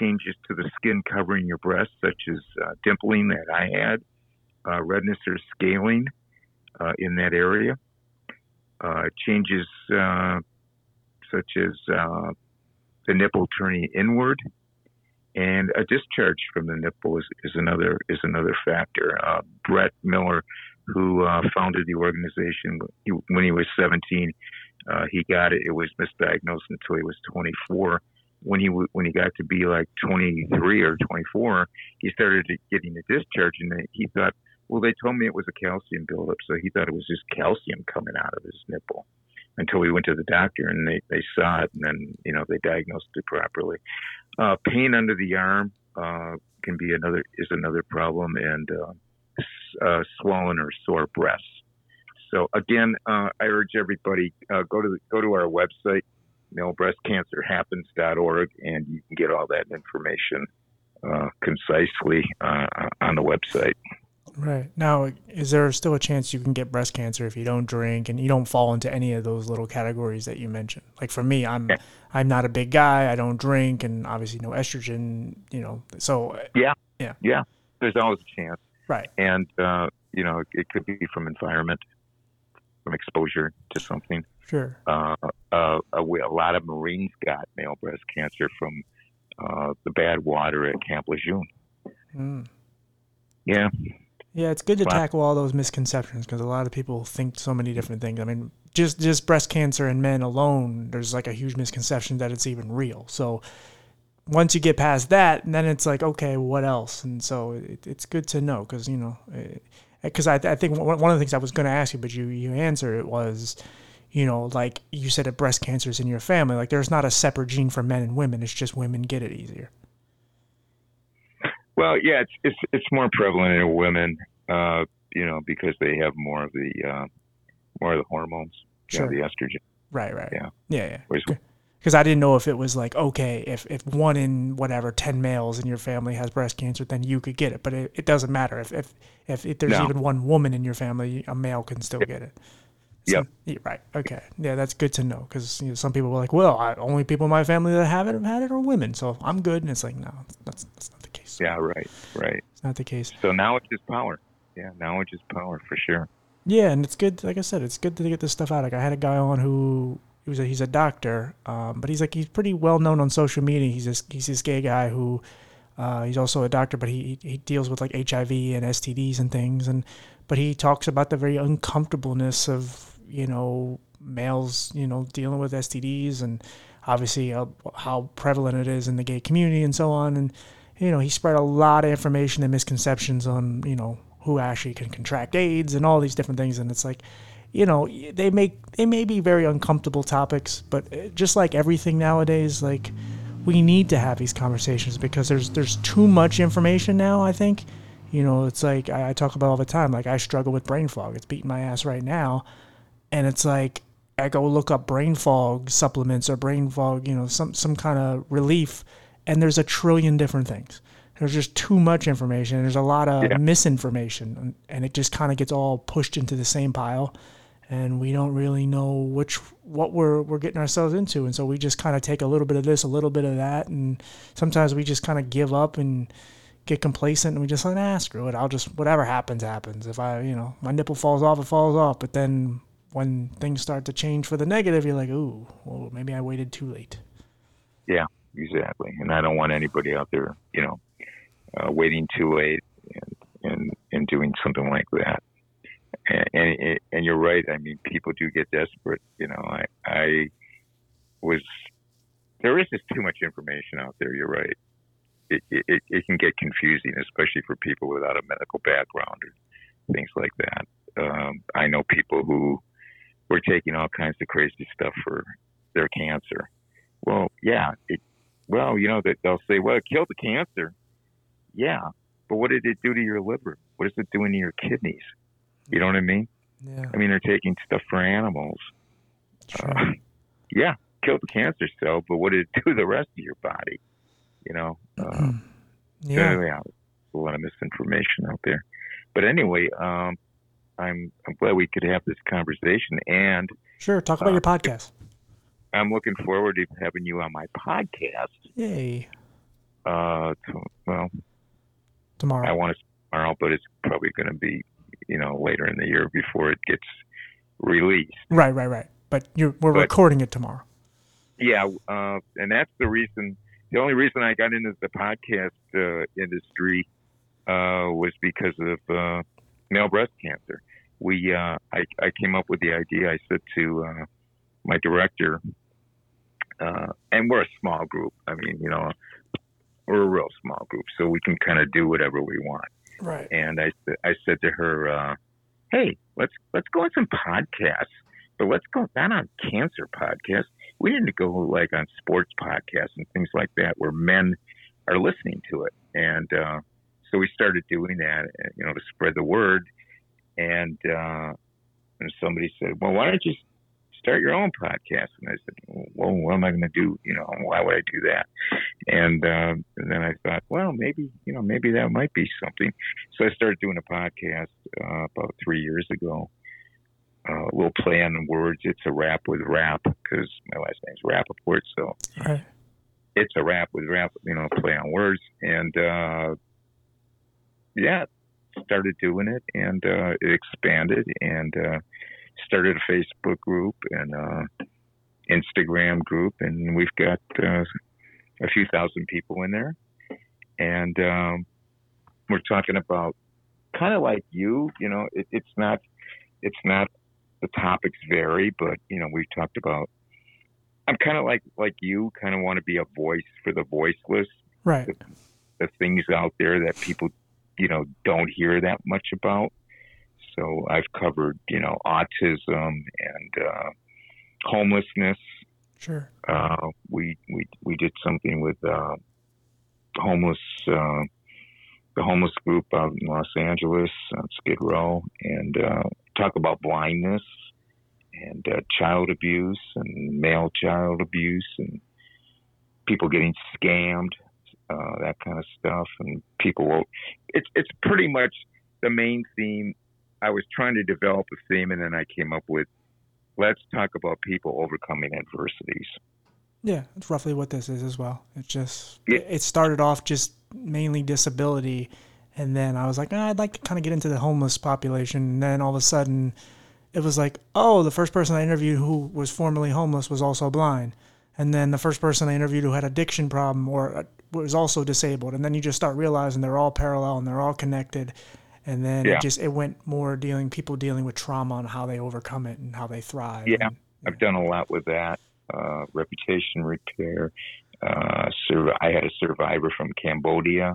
changes to the skin covering your breast, such as uh, dimpling that I had, uh, redness or scaling uh, in that area. Uh, changes uh, such as uh, the nipple turning inward, and a discharge from the nipple is, is another is another factor. Uh, Brett Miller, who uh, founded the organization when he was seventeen, uh, he got it. It was misdiagnosed until he was twenty-four. When he w- when he got to be like twenty-three or twenty-four, he started getting a discharge, and he thought, well, they told me it was a calcium buildup, so he thought it was just calcium coming out of his nipple until we went to the doctor, and they, they saw it, and then, you know, they diagnosed it properly. Uh, pain under the arm uh, can be another is another problem, and uh, uh, swollen or sore breasts. So, again, uh, I urge everybody, uh, go to the, go to our website, male breast cancer happens dot org, and you can get all that information uh, concisely uh, on the website. Right. Now, is there still a chance you can get breast cancer if you don't drink and you don't fall into any of those little categories that you mentioned? Like for me, I'm okay. I'm not a big guy. I don't drink, and obviously no estrogen, you know. So yeah. Yeah. Yeah. There's always a chance. Right. And, uh, you know, it could be from environment, from exposure to something. Sure. Uh, uh, a, a lot of Marines got male breast cancer from uh, the bad water at Camp Lejeune. Mm. Yeah. Yeah, it's good to wow. tackle all those misconceptions because a lot of people think so many different things. I mean, just, just breast cancer in men alone, there's like a huge misconception that it's even real. So once you get past that, then it's like, okay, what else? And so it, it's good to know because, you know, because I, I think one of the things I was going to ask you, but you, you answered it was, you know, like you said, that breast cancer is in your family. Like there's not a separate gene for men and women. It's just women get it easier. Well, yeah, it's, it's it's more prevalent in women, uh, you know, because they have more of the uh, more of the hormones, sure. you know, the estrogen. Right, right. Yeah, yeah, yeah. Because I didn't know if it was like, okay, if, if one in whatever ten males in your family has breast cancer, then you could get it. But it, it doesn't matter if if if, if there's no. even one woman in your family, a male can still get it. So, yeah. Right. Okay. Yeah, that's good to know because you know, some people were like, well, I, only people in my family that have it have had it are women, so I'm good. And it's like, no, that's that's not the case. Yeah. Right. Right. It's not the case. So knowledge is power. Yeah, knowledge is power for sure. Yeah, and it's good. Like I said, it's good to get this stuff out. Like I had a guy on who he was a, he's a doctor, um, but he's like he's pretty well known on social media. He's this he's this gay guy who uh, he's also a doctor, but he he deals with like H I V and S T Ds and things, and but he talks about the very uncomfortableness of you know, males, you know, dealing with S T Ds and obviously uh, how prevalent it is in the gay community and so on. And, you know, he spread a lot of information and misconceptions on, you know, who actually can contract AIDS and all these different things. And it's like, you know, they make, they may be very uncomfortable topics, but just like everything nowadays, like we need to have these conversations because there's, there's too much information now, I think. You know, it's like, I, I talk about all the time, like I struggle with brain fog. It's beating my ass right now. And it's like, I go look up brain fog supplements or brain fog, you know, some, some kind of relief. And there's a trillion different things. There's just too much information. There's a lot of yeah. misinformation and, and it just kind of gets all pushed into the same pile. And we don't really know which, what we're, we're getting ourselves into. And so we just kind of take a little bit of this, a little bit of that. And sometimes we just kind of give up and get complacent and we just like, ah, screw it. I'll just, whatever happens, happens. If I, you know, my nipple falls off, it falls off. But then when things start to change for the negative, you're like, ooh, well, maybe I waited too late. Yeah, exactly. And I don't want anybody out there, you know, uh, waiting too late and, and, and doing something like that. And, and and you're right. I mean, people do get desperate. You know, I, I was, there is just too much information out there. You're right. It, it, it can get confusing, especially for people without a medical background or things like that. Um, I know people who, we're taking all kinds of crazy stuff for their cancer. Well, yeah. It, well, you know, that they'll say, well, it killed the cancer. Yeah. But what did it do to your liver? What is it doing to your kidneys? You know what I mean? Yeah. I mean, they're taking stuff for animals. Sure. Uh, yeah. Killed the cancer cell, but what did it do to the rest of your body? You know? Uh, yeah. So yeah. A lot of misinformation out there. But anyway, um, I'm, I'm glad we could have this conversation and sure. Talk about uh, your podcast. I'm looking forward to having you on my podcast. Yay. Uh, to, well, tomorrow, I want to tomorrow, but it's probably going to be, you know, later in the year before it gets released. Right, right, right. But you're, we're but, recording it tomorrow. Yeah. Uh, and that's the reason, the only reason I got into the podcast uh, industry uh, was because of uh, male breast cancer. We, uh, I, I came up with the idea. I said to uh, my director, uh, and we're a small group. I mean, you know, we're a real small group, so we can kind of do whatever we want. Right. And I, I said to her, uh, "Hey, let's let's go on some podcasts, but let's go not on cancer podcasts. We need to go like on sports podcasts and things like that, where men are listening to it." And uh, so we started doing that, you know, to spread the word. And, uh, and somebody said, well, why don't you start your own podcast. And I said, well, what am I going to do? You know, why would I do that? And, uh, and then I thought, well, maybe, you know, maybe that might be something. So I started doing a podcast uh, about three years ago. Uh, a little play on the words. It's a wrap with rap, because my last name's Rappaport. So right. It's a wrap with rap, you know, play on words. And, uh, yeah, started doing it, and uh, it expanded, and uh, started a Facebook group and uh, Instagram group. And we've got uh, a few thousand people in there. And um, we're talking about kind of like you, you know, it, it's not, it's not, the topics vary, but, you know, we've talked about, I'm kind of like, like you kind of want to be a voice for the voiceless, right? The, the things out there that people, you know, don't hear that much about. So I've covered, you know, autism and, uh, homelessness. Sure. Uh, we, we, we did something with, uh, homeless, uh, the homeless group out in Los Angeles on Skid Row, and, uh, talk about blindness and uh, child abuse and male child abuse and people getting scammed, uh, that kind of stuff. And people, it's, it's pretty much the main theme. I was trying to develop a theme, and then I came up with, let's talk about people overcoming adversities. Yeah. That's roughly what this is as well. It just, yeah. It started off just mainly disability. And then I was like, oh, I'd like to kind of get into the homeless population. And then all of a sudden it was like, oh, the first person I interviewed who was formerly homeless was also blind. And then the first person I interviewed who had addiction problem or was also disabled. And then you just start realizing they're all parallel and they're all connected. And then yeah. it just, it went more dealing, people dealing with trauma and how they overcome it and how they thrive. Yeah. And, I've know. done a lot with that. Uh, reputation repair. Uh, sur- I had a survivor from Cambodia,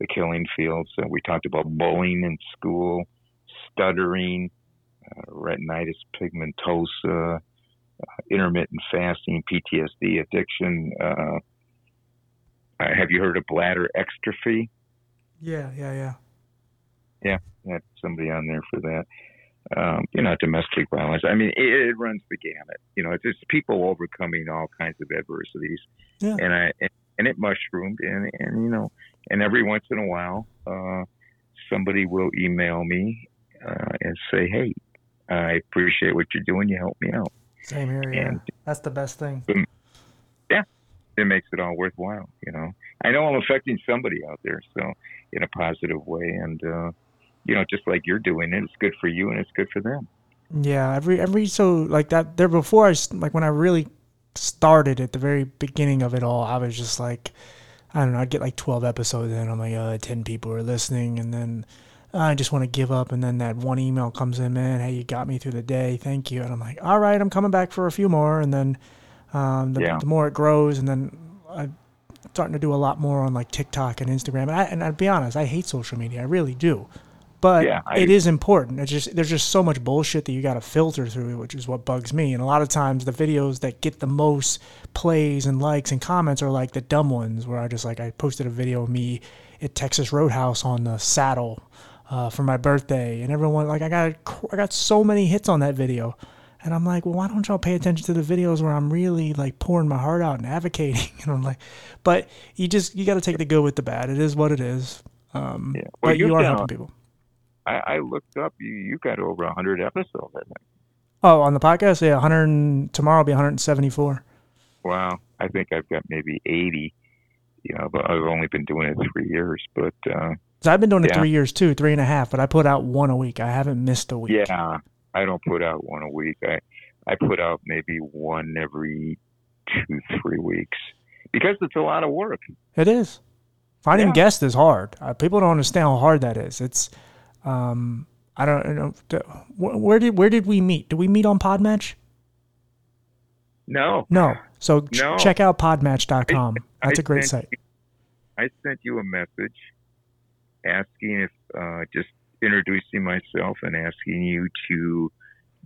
the killing fields. Uh, we talked about bullying in school, stuttering, uh, retinitis pigmentosa, uh, intermittent fasting, P T S D, addiction. Uh, uh, have you heard of bladder extrophy? Yeah, yeah, yeah. Yeah, that's somebody on there for that. Um, you know, domestic violence. I mean, it, it runs the gamut. You know, it's just people overcoming all kinds of adversities. Yeah. And I and, and it mushroomed, and, and you know, and every once in a while, uh, somebody will email me uh, and say, hey, I appreciate what you're doing. You helped me out. Same here, yeah. And that's the best thing. Yeah. It makes it all worthwhile, you know. I know I'm affecting somebody out there, so in a positive way. And, uh, you know, just like you're doing it, it's good for you and it's good for them. Yeah. Every, every, so like that there before I, like when I really started at the very beginning of it all, I was just like, I don't know, I'd get like twelve episodes in. I'm like, uh, ten people are listening. And then uh, I just want to give up. And then that one email comes in, man, hey, you got me through the day. Thank you. And I'm like, all right, I'm coming back for a few more. And then um, the, yeah. the more it grows. And then I'm starting to do a lot more on like TikTok and Instagram. And, I, and I'll be honest, I hate social media. I really do. But yeah, I, it is important. It's just, there's just so much bullshit that you got to filter through, which is what bugs me. And a lot of times the videos that get the most plays and likes and comments are like the dumb ones where I just like, I posted a video of me at Texas Roadhouse on the saddle uh, for my birthday, and everyone like, I got, I got so many hits on that video. And I'm like, well, why don't y'all pay attention to the videos where I'm really like pouring my heart out and advocating? And I'm like, but you just, you got to take the good with the bad. It is what it is. Um, yeah. Well, but you are helping people. I, I looked up, you, you got over a hundred episodes, I think. Oh, on the podcast? Yeah. one hundred, tomorrow will be one hundred seventy-four. Wow. I think I've got maybe eighty, you know, but I've only been doing it three years, but, uh, so I've been doing yeah. it three years too, three and a half, but I put out one a week. I haven't missed a week. Yeah. I don't put out one a week. I, I put out maybe one every two, three weeks because it's a lot of work. It is. Finding yeah. guests is hard. Uh, people don't understand how hard that is. It's, Um, I don't know. Where did, where did we meet? Did we meet on Podmatch? No, no. So ch- no. check out podmatch dot com. I, That's I a great site. You, I sent you a message asking if, uh, just introducing myself and asking you to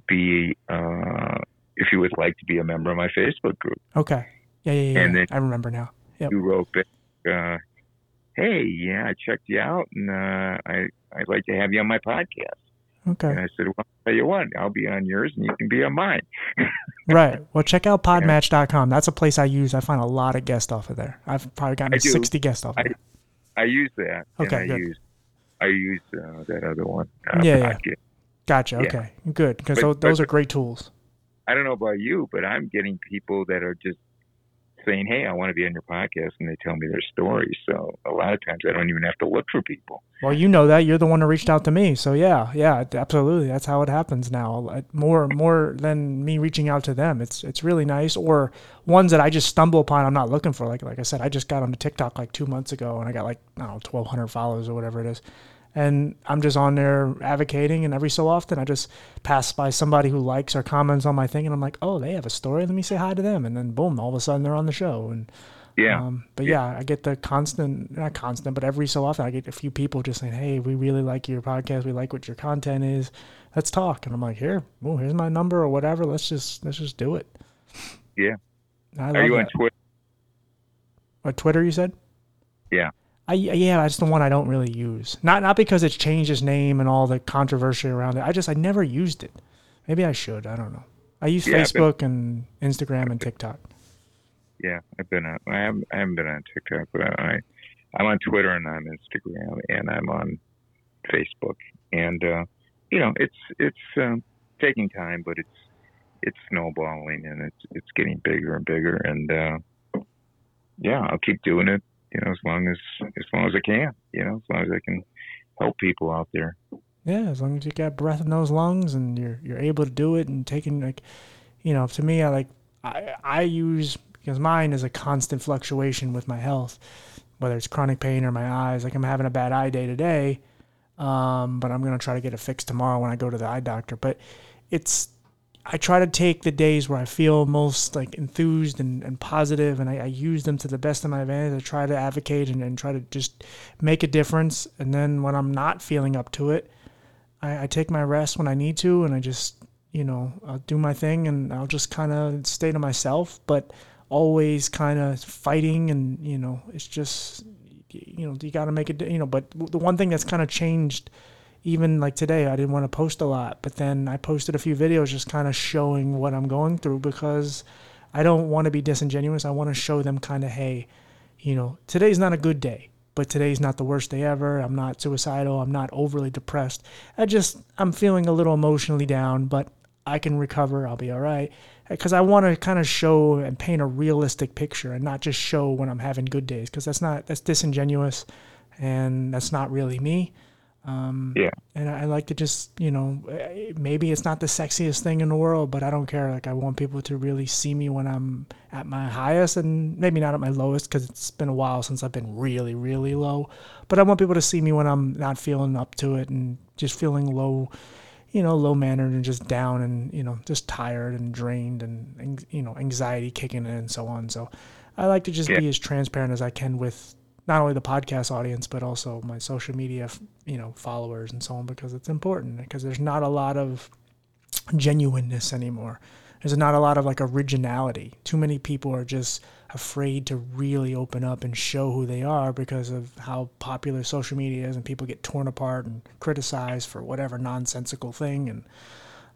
be, uh, if you would like to be a member of my Facebook group. Okay. Yeah. Yeah. yeah. And then I remember now. Yep. You wrote back, uh, hey, yeah, I checked you out and, uh, I, I'd like to have you on my podcast. Okay. And I said, well, I'll tell you what, I'll be on yours and you can be on mine. Right. Well, check out podmatch dot com. That's a place I use. I find a lot of guests off of there. I've probably gotten sixty guests off of there. I, I use that. Okay. And I good. use I use uh, that other one. Uh, yeah, yeah. Get, gotcha. Yeah. Okay. Good. Because those, those are great tools. I don't know about you, but I'm getting people that are just saying, hey, I want to be on your podcast, and they tell me their story. So a lot of times I don't even have to look for people. Well, you know that. You're the one who reached out to me. So yeah, yeah, absolutely. That's how it happens now. More more than me reaching out to them. It's it's really nice. Or ones that I just stumble upon I'm not looking for. Like like I said, I just got onto TikTok like two months ago, and I got like, I don't know, twelve hundred followers or whatever it is. And I'm just on there advocating, and every so often I just pass by somebody who likes or comments on my thing, and I'm like, oh, they have a story. Let me say hi to them. And then boom, all of a sudden they're on the show. And yeah, um, but yeah. yeah, I get the constant, not constant, but every so often I get a few people just saying, hey, we really like your podcast. We like what your content is. Let's talk. And I'm like, here, boom, here's my number or whatever. Let's just, let's just do it. Yeah. I Are you that. on Twitter? What, Twitter you said? Yeah. I, yeah, that's the one I don't really use. Not not because it's changed its name and all the controversy around it. I just, I never used it. Maybe I should. I don't know. I use yeah, Facebook been, and Instagram been, and TikTok. Yeah, I've been on, I haven't, I haven't been on TikTok, but I, I'm on Twitter and I'm on Instagram and I'm on Facebook. And, uh, you know, it's it's um, taking time, but it's it's snowballing and it's, it's getting bigger and bigger. And, uh, yeah, I'll keep doing it. You know, as long as as long as I can, you know, as long as I can help people out there. Yeah, as long as you got breath in those lungs and you're you're able to do it and taking, like, you know, to me, I like I I use, because mine is a constant fluctuation with my health, whether it's chronic pain or my eyes. Like, I'm having a bad eye day today, um, but I'm gonna try to get it fixed tomorrow when I go to the eye doctor. But it's I try to take the days where I feel most like enthused and, and positive, and I, I use them to the best of my advantage. I try to advocate and, and try to just make a difference. And then when I'm not feeling up to it, I, I take my rest when I need to, and I just, you know, I'll do my thing, and I'll just kind of stay to myself, but always kind of fighting. And, you know, it's just, you know, you got to make it, you know, but the one thing that's kind of changed, even like today, I didn't want to post a lot, but then I posted a few videos just kind of showing what I'm going through, because I don't want to be disingenuous. I want to show them kind of, hey, you know, today's not a good day, but today's not the worst day ever. I'm not suicidal. I'm not overly depressed. I just, I'm feeling a little emotionally down, but I can recover. I'll be all right. Because I want to kind of show and paint a realistic picture and not just show when I'm having good days, because that's not, that's disingenuous and that's not really me. Um, yeah. And I like to just, you know, maybe it's not the sexiest thing in the world, but I don't care. Like, I want people to really see me when I'm at my highest, and maybe not at my lowest, because it's been a while since I've been really, really low, but I want people to see me when I'm not feeling up to it and just feeling low, you know, low mannered and just down and, you know, just tired and drained and, and you know, anxiety kicking in and so on. So I like to just yeah. be as transparent as I can with not only the podcast audience, but also my social media, you know, followers and so on, because it's important, because there's not a lot of genuineness anymore. There's not a lot of like originality. Too many people are just afraid to really open up and show who they are because of how popular social media is, and people get torn apart and criticized for whatever nonsensical thing. And,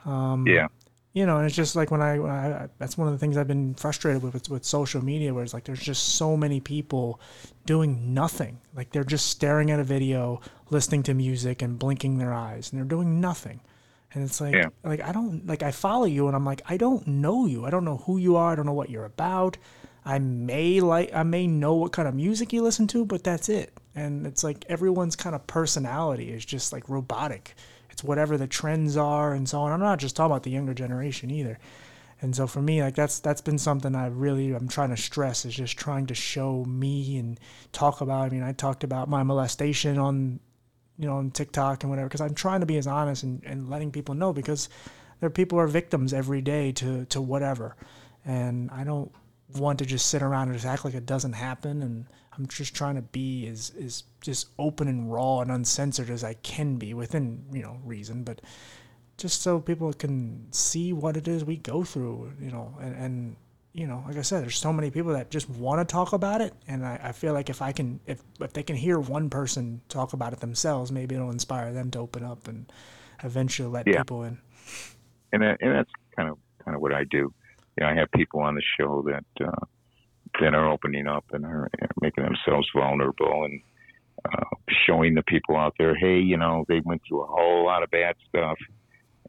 um, yeah. You know, and it's just like when I, when I, that's one of the things I've been frustrated with, with with social media, where it's like there's just so many people doing nothing. Like, they're just staring at a video, listening to music, and blinking their eyes, and they're doing nothing. And it's like, yeah. like I don't, like I follow you, and I'm like, I don't know you. I don't know who you are. I don't know what you're about. I may like, I may know what kind of music you listen to, but that's it. And it's like everyone's kind of personality is just like robotic. It's whatever the trends are and so on. I'm not just talking about the younger generation either. And so for me, like that's that's been something I really I'm trying to stress, is just trying to show me and talk about. I mean, I talked about my molestation on, you know, on TikTok and whatever, because I'm trying to be as honest and, and letting people know, because there are people who are victims every day to to whatever, and I don't want to just sit around and just act like it doesn't happen. And I'm just trying to be as, as just open and raw and uncensored as I can be, within, you know, reason, but just so people can see what it is we go through, you know, and, and you know, like I said, there's so many people that just want to talk about it. And I, I feel like if I can, if, if they can hear one person talk about it themselves, maybe it'll inspire them to open up. And eventually let yeah. people in. And that, and that's kind of kind of what I do. You know, I have people on the show that uh, that are opening up and are making themselves vulnerable and uh, showing the people out there, hey, you know, they went through a whole lot of bad stuff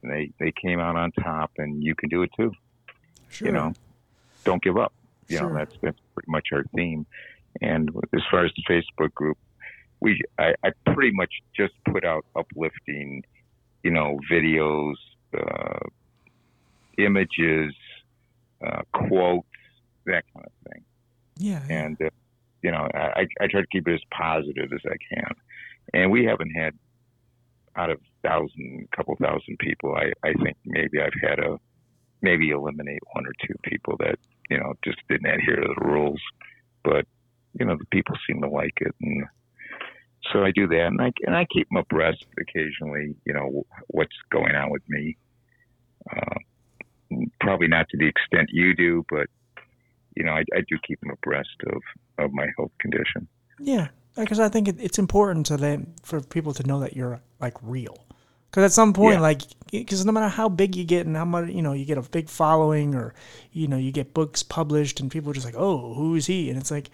and they, they came out on top, and you can do it too. Sure. You know, don't give up. You sure. know, that's that's pretty much our theme. And as far as the Facebook group, we I, I pretty much just put out uplifting, you know, videos, uh, images, uh, quotes, that kind of thing. Yeah. And, uh, you know, I, I try to keep it as positive as I can. And we haven't had, out of thousand, couple thousand people, I, I think maybe I've had a, maybe eliminate one or two people that, you know, just didn't adhere to the rules. But, you know, the people seem to like it. And so I do that. And I, and I keep them abreast occasionally, you know, what's going on with me. Uh, probably not to the extent you do, but, you know, I, I do keep them abreast of, of my health condition. Yeah, because I think it, it's important to them, for people to know that you're, like, real. Because at some point, yeah. like, because no matter how big you get and how much, you know, you get a big following, or, you know, you get books published and people are just like, oh, who is he? And it's like,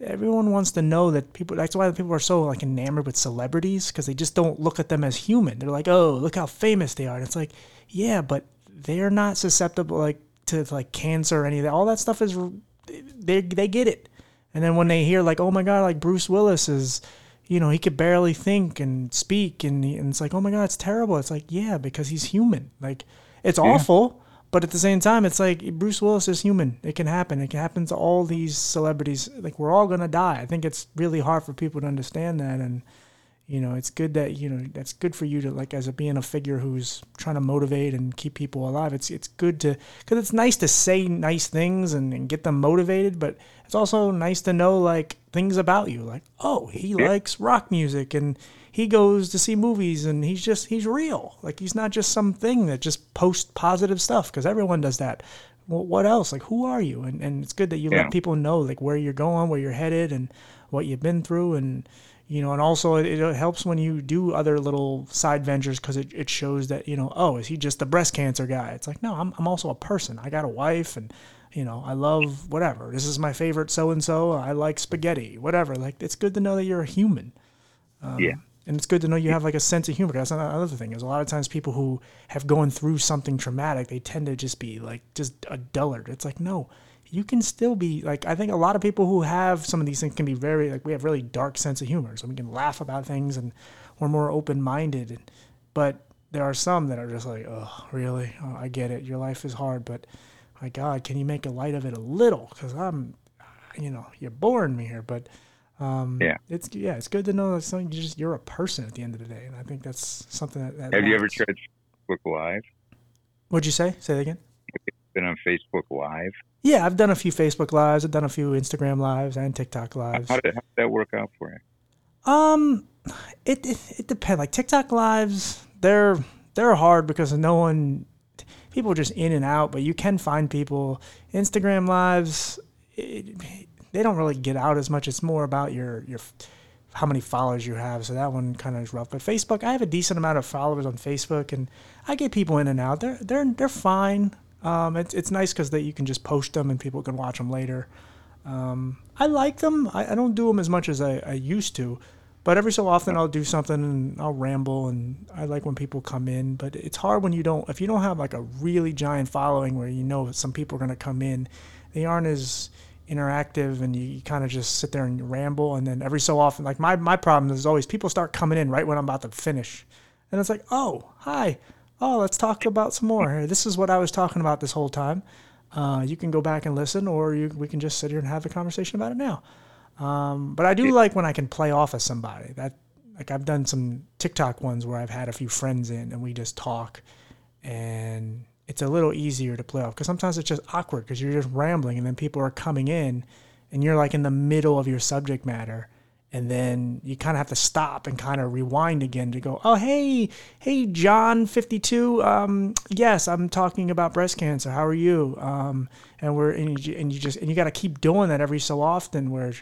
everyone wants to know that people, that's why people are so, like, enamored with celebrities, because they just don't look at them as human. They're like, oh, look how famous they are. And it's like, yeah, but they're not susceptible, like, to, like, cancer or any of that. All that stuff is, they they get it. And then when they hear, like, oh my God, like, Bruce Willis is, you know, he could barely think and speak, and, he, and it's like, oh my God, it's terrible. It's like, yeah, because he's human. Like, it's yeah. awful, but at the same time, it's like, Bruce Willis is human. It can happen. It can happen to all these celebrities. Like, we're all gonna die. I think it's really hard for people to understand that, and, you know, it's good that, you know, that's good for you to, like, as a being a figure who's trying to motivate and keep people alive. It's it's good to, because it's nice to say nice things and, and get them motivated, but it's also nice to know, like, things about you. Like, oh, he yeah. likes rock music, and he goes to see movies, and he's just, he's real. Like, he's not just something that just posts positive stuff, because everyone does that. Well, what else? Like, who are you? And, and it's good that you yeah. let people know, like, where you're going, where you're headed, and what you've been through, and, you know, and also it, it helps when you do other little side ventures, because it, it shows that, you know, oh, is he just the breast cancer guy? It's like, no, I'm I'm also a person. I got a wife, and, you know, I love whatever. This is my favorite so-and-so. I like spaghetti, whatever. Like, it's good to know that you're a human. Um, yeah. And it's good to know you have, like, a sense of humor. That's another thing, is a lot of times people who have gone through something traumatic, they tend to just be, like, just a dullard. It's like, no. You can still be, like, I think a lot of people who have some of these things can be very, like, we have really dark sense of humor, so we can laugh about things, and we're more open-minded. And, but there are some that are just like, oh, really? Oh, I get it. Your life is hard, but my God, can you make a light of it a little? Because I'm, you know, you're boring me here. But um, yeah, it's yeah, it's good to know that something, you're just, you're a person at the end of the day, and I think that's something that. that have matters. You ever tried Facebook Live? What'd you say? Say that again. Been on Facebook Live? Yeah, I've done a few Facebook Lives. I've done a few Instagram Lives and TikTok Lives. How did, how did that work out for you? Um, it, it it depends. Like, TikTok Lives, they're they're hard because no one, people are just in and out, but you can find people. Instagram Lives, it, they don't really get out as much. It's more about your your how many followers you have, so that one kind of is rough. But Facebook, I have a decent amount of followers on Facebook, and I get people in and out. They're they're they're fine. Um, it's it's nice because that you can just post them and people can watch them later. Um, I like them. I, I don't do them as much as I, I used to, but every so often I'll do something and I'll ramble, and I like when people come in. But it's hard when you don't, if you don't have, like, a really giant following where you know some people are going to come in. They aren't as interactive, and you, you kind of just sit there and ramble. And then every so often, like, my, my problem is always people start coming in right when I'm about to finish. And it's like, oh, hi. Oh, let's talk about some more. This is what I was talking about this whole time. Uh, you can go back and listen, or you, we can just sit here and have a conversation about it now. Um, but I do like when I can play off of somebody. That, like, I've done some TikTok ones where I've had a few friends in, and we just talk, and it's a little easier to play off, because sometimes it's just awkward because you're just rambling, and then people are coming in, and you're, like, in the middle of your subject matter. And then you kind of have to stop and kind of rewind again to go, oh, hey, hey, John, fifty-two. Um, yes, I'm talking about breast cancer. How are you? Um, and we're and you, and you just and you got to keep doing that every so often. Where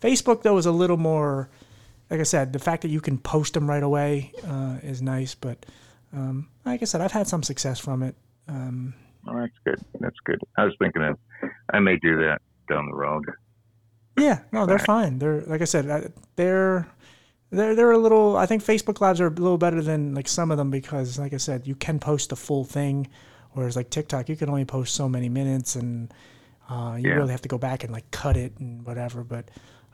Facebook, though, is a little more, like I said, the fact that you can post them right away uh, is nice. But um, like I said, I've had some success from it. Um, oh, that's good. That's good. I was thinking of, I may do that down the road. Yeah, no, they're fine. They're, like I said, they're, they're, they're a little, I think Facebook Lives are a little better than like some of them, because like I said, you can post the full thing. Whereas like TikTok, you can only post so many minutes, and uh, you yeah. really have to go back and like cut it and whatever. But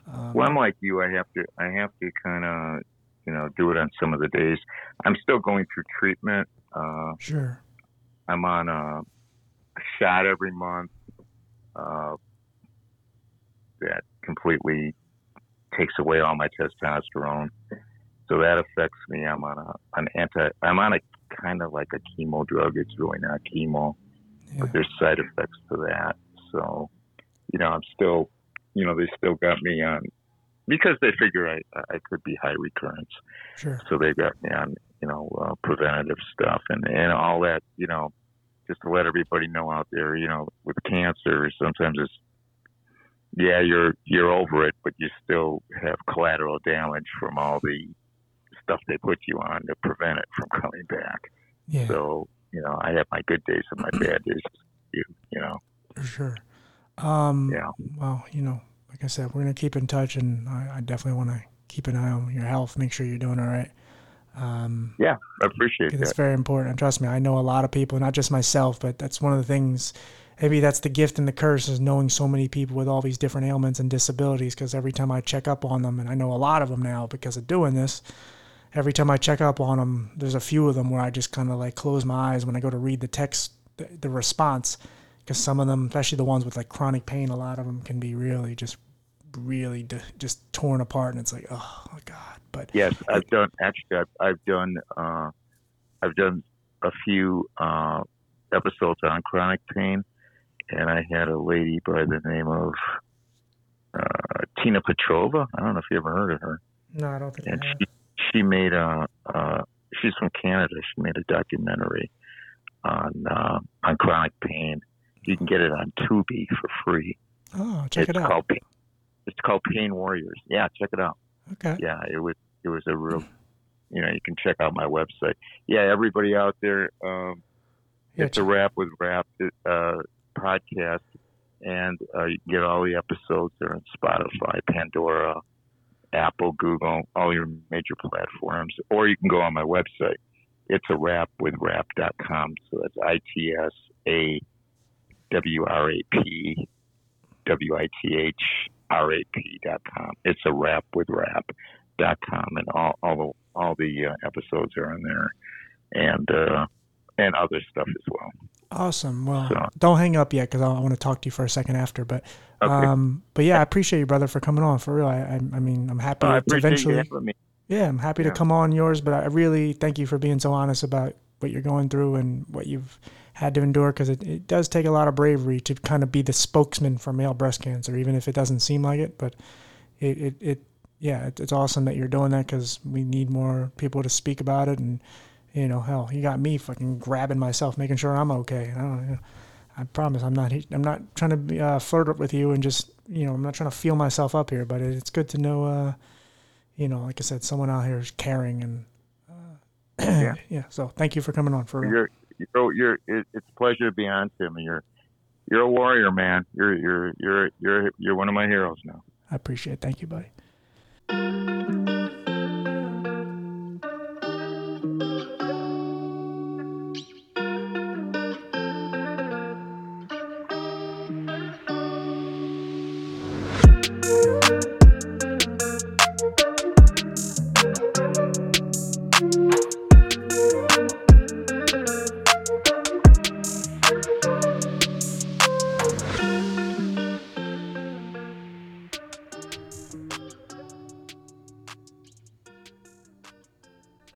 um, well, I'm like you. I have to, I have to kind of, you know, do it on some of the days. I'm still going through treatment. Uh, sure. I'm on a, a shot every month. Uh, that completely takes away all my testosterone. So that affects me. I'm on a, an anti, I'm on a, kind of like a chemo drug. It's really not chemo, yeah. but there's side effects to that. So, you know, I'm still, you know, they still got me on, because they figure I, I could be high recurrence. Sure. So they got me on, you know, uh, preventative stuff and, and all that, you know, just to let everybody know out there, you know, with cancer, sometimes it's, yeah, you're, you're over it, but you still have collateral damage from all the stuff they put you on to prevent it from coming back. Yeah. So, you know, I have my good days and my bad days, you, you know. For sure. Um, yeah. Well, you know, like I said, we're going to keep in touch, and I, I definitely want to keep an eye on your health, make sure you're doing all right. Um, yeah, I appreciate that. It's very important. And trust me, I know a lot of people, not just myself, but that's one of the things, maybe that's the gift and the curse, is knowing so many people with all these different ailments and disabilities, because every time I check up on them, and I know a lot of them now because of doing this, every time I check up on them, there's a few of them where I just kind of like close my eyes when I go to read the text, the, the response, because some of them, especially the ones with like chronic pain, a lot of them can be really just, really de- just torn apart, and it's like, oh my God. But yes, I've it, done actually. I've, I've done. Uh, I've done a few uh, episodes on chronic pain, and I had a lady by the name of uh, Tina Petrova. I don't know if you ever heard of her. No, I don't think. And I have. She, She made a, uh, she's from Canada. She made a documentary on uh, on chronic pain. You can get it on Tubi for free. Oh, check it's it out. Called, it's called Pain Warriors. Yeah, check it out. Okay. Yeah, it was it was a real, you know, you can check out my website. Yeah, everybody out there, um, yeah, it's check. A Wrap with Rap uh, podcast, and uh, you can get all the episodes. They're on Spotify, Pandora, Apple, Google, all your major platforms, or you can go on my website. It's a wrap with rap dot com. So that's I T S A W R A P W I T H R A P dot com. It's a wrap with rap dot com, and all all the, all the uh, episodes are on there, and uh, and other stuff as well. Awesome. Well, so, don't hang up yet, because I want to talk to you for a second after. But, okay. um, but yeah, I appreciate you, brother, for coming on. For real, I, I, I mean, I'm happy uh, to eventually. Me. Yeah, I'm happy yeah. to come on yours. But I really thank you for being so honest about what you're going through and what you've had to endure, because it, it does take a lot of bravery to kind of be the spokesman for male breast cancer, even if it doesn't seem like it. But it, it, it yeah, it, it's awesome that you're doing that, because we need more people to speak about it. And you know, hell, you got me fucking grabbing myself, making sure I'm okay. I don't, you know, I promise I'm not. I'm not trying to be, uh, flirt with you, and just, you know, I'm not trying to feel myself up here. But it's good to know, uh, you know, like I said, someone out here is caring, and uh, yeah. yeah. So thank you for coming on. For you're, you're, you're, it's a pleasure to be on, Tim. You're, you're a warrior, man. You're, you're, you're, you're, you're one of my heroes now. I appreciate it. Thank you, buddy.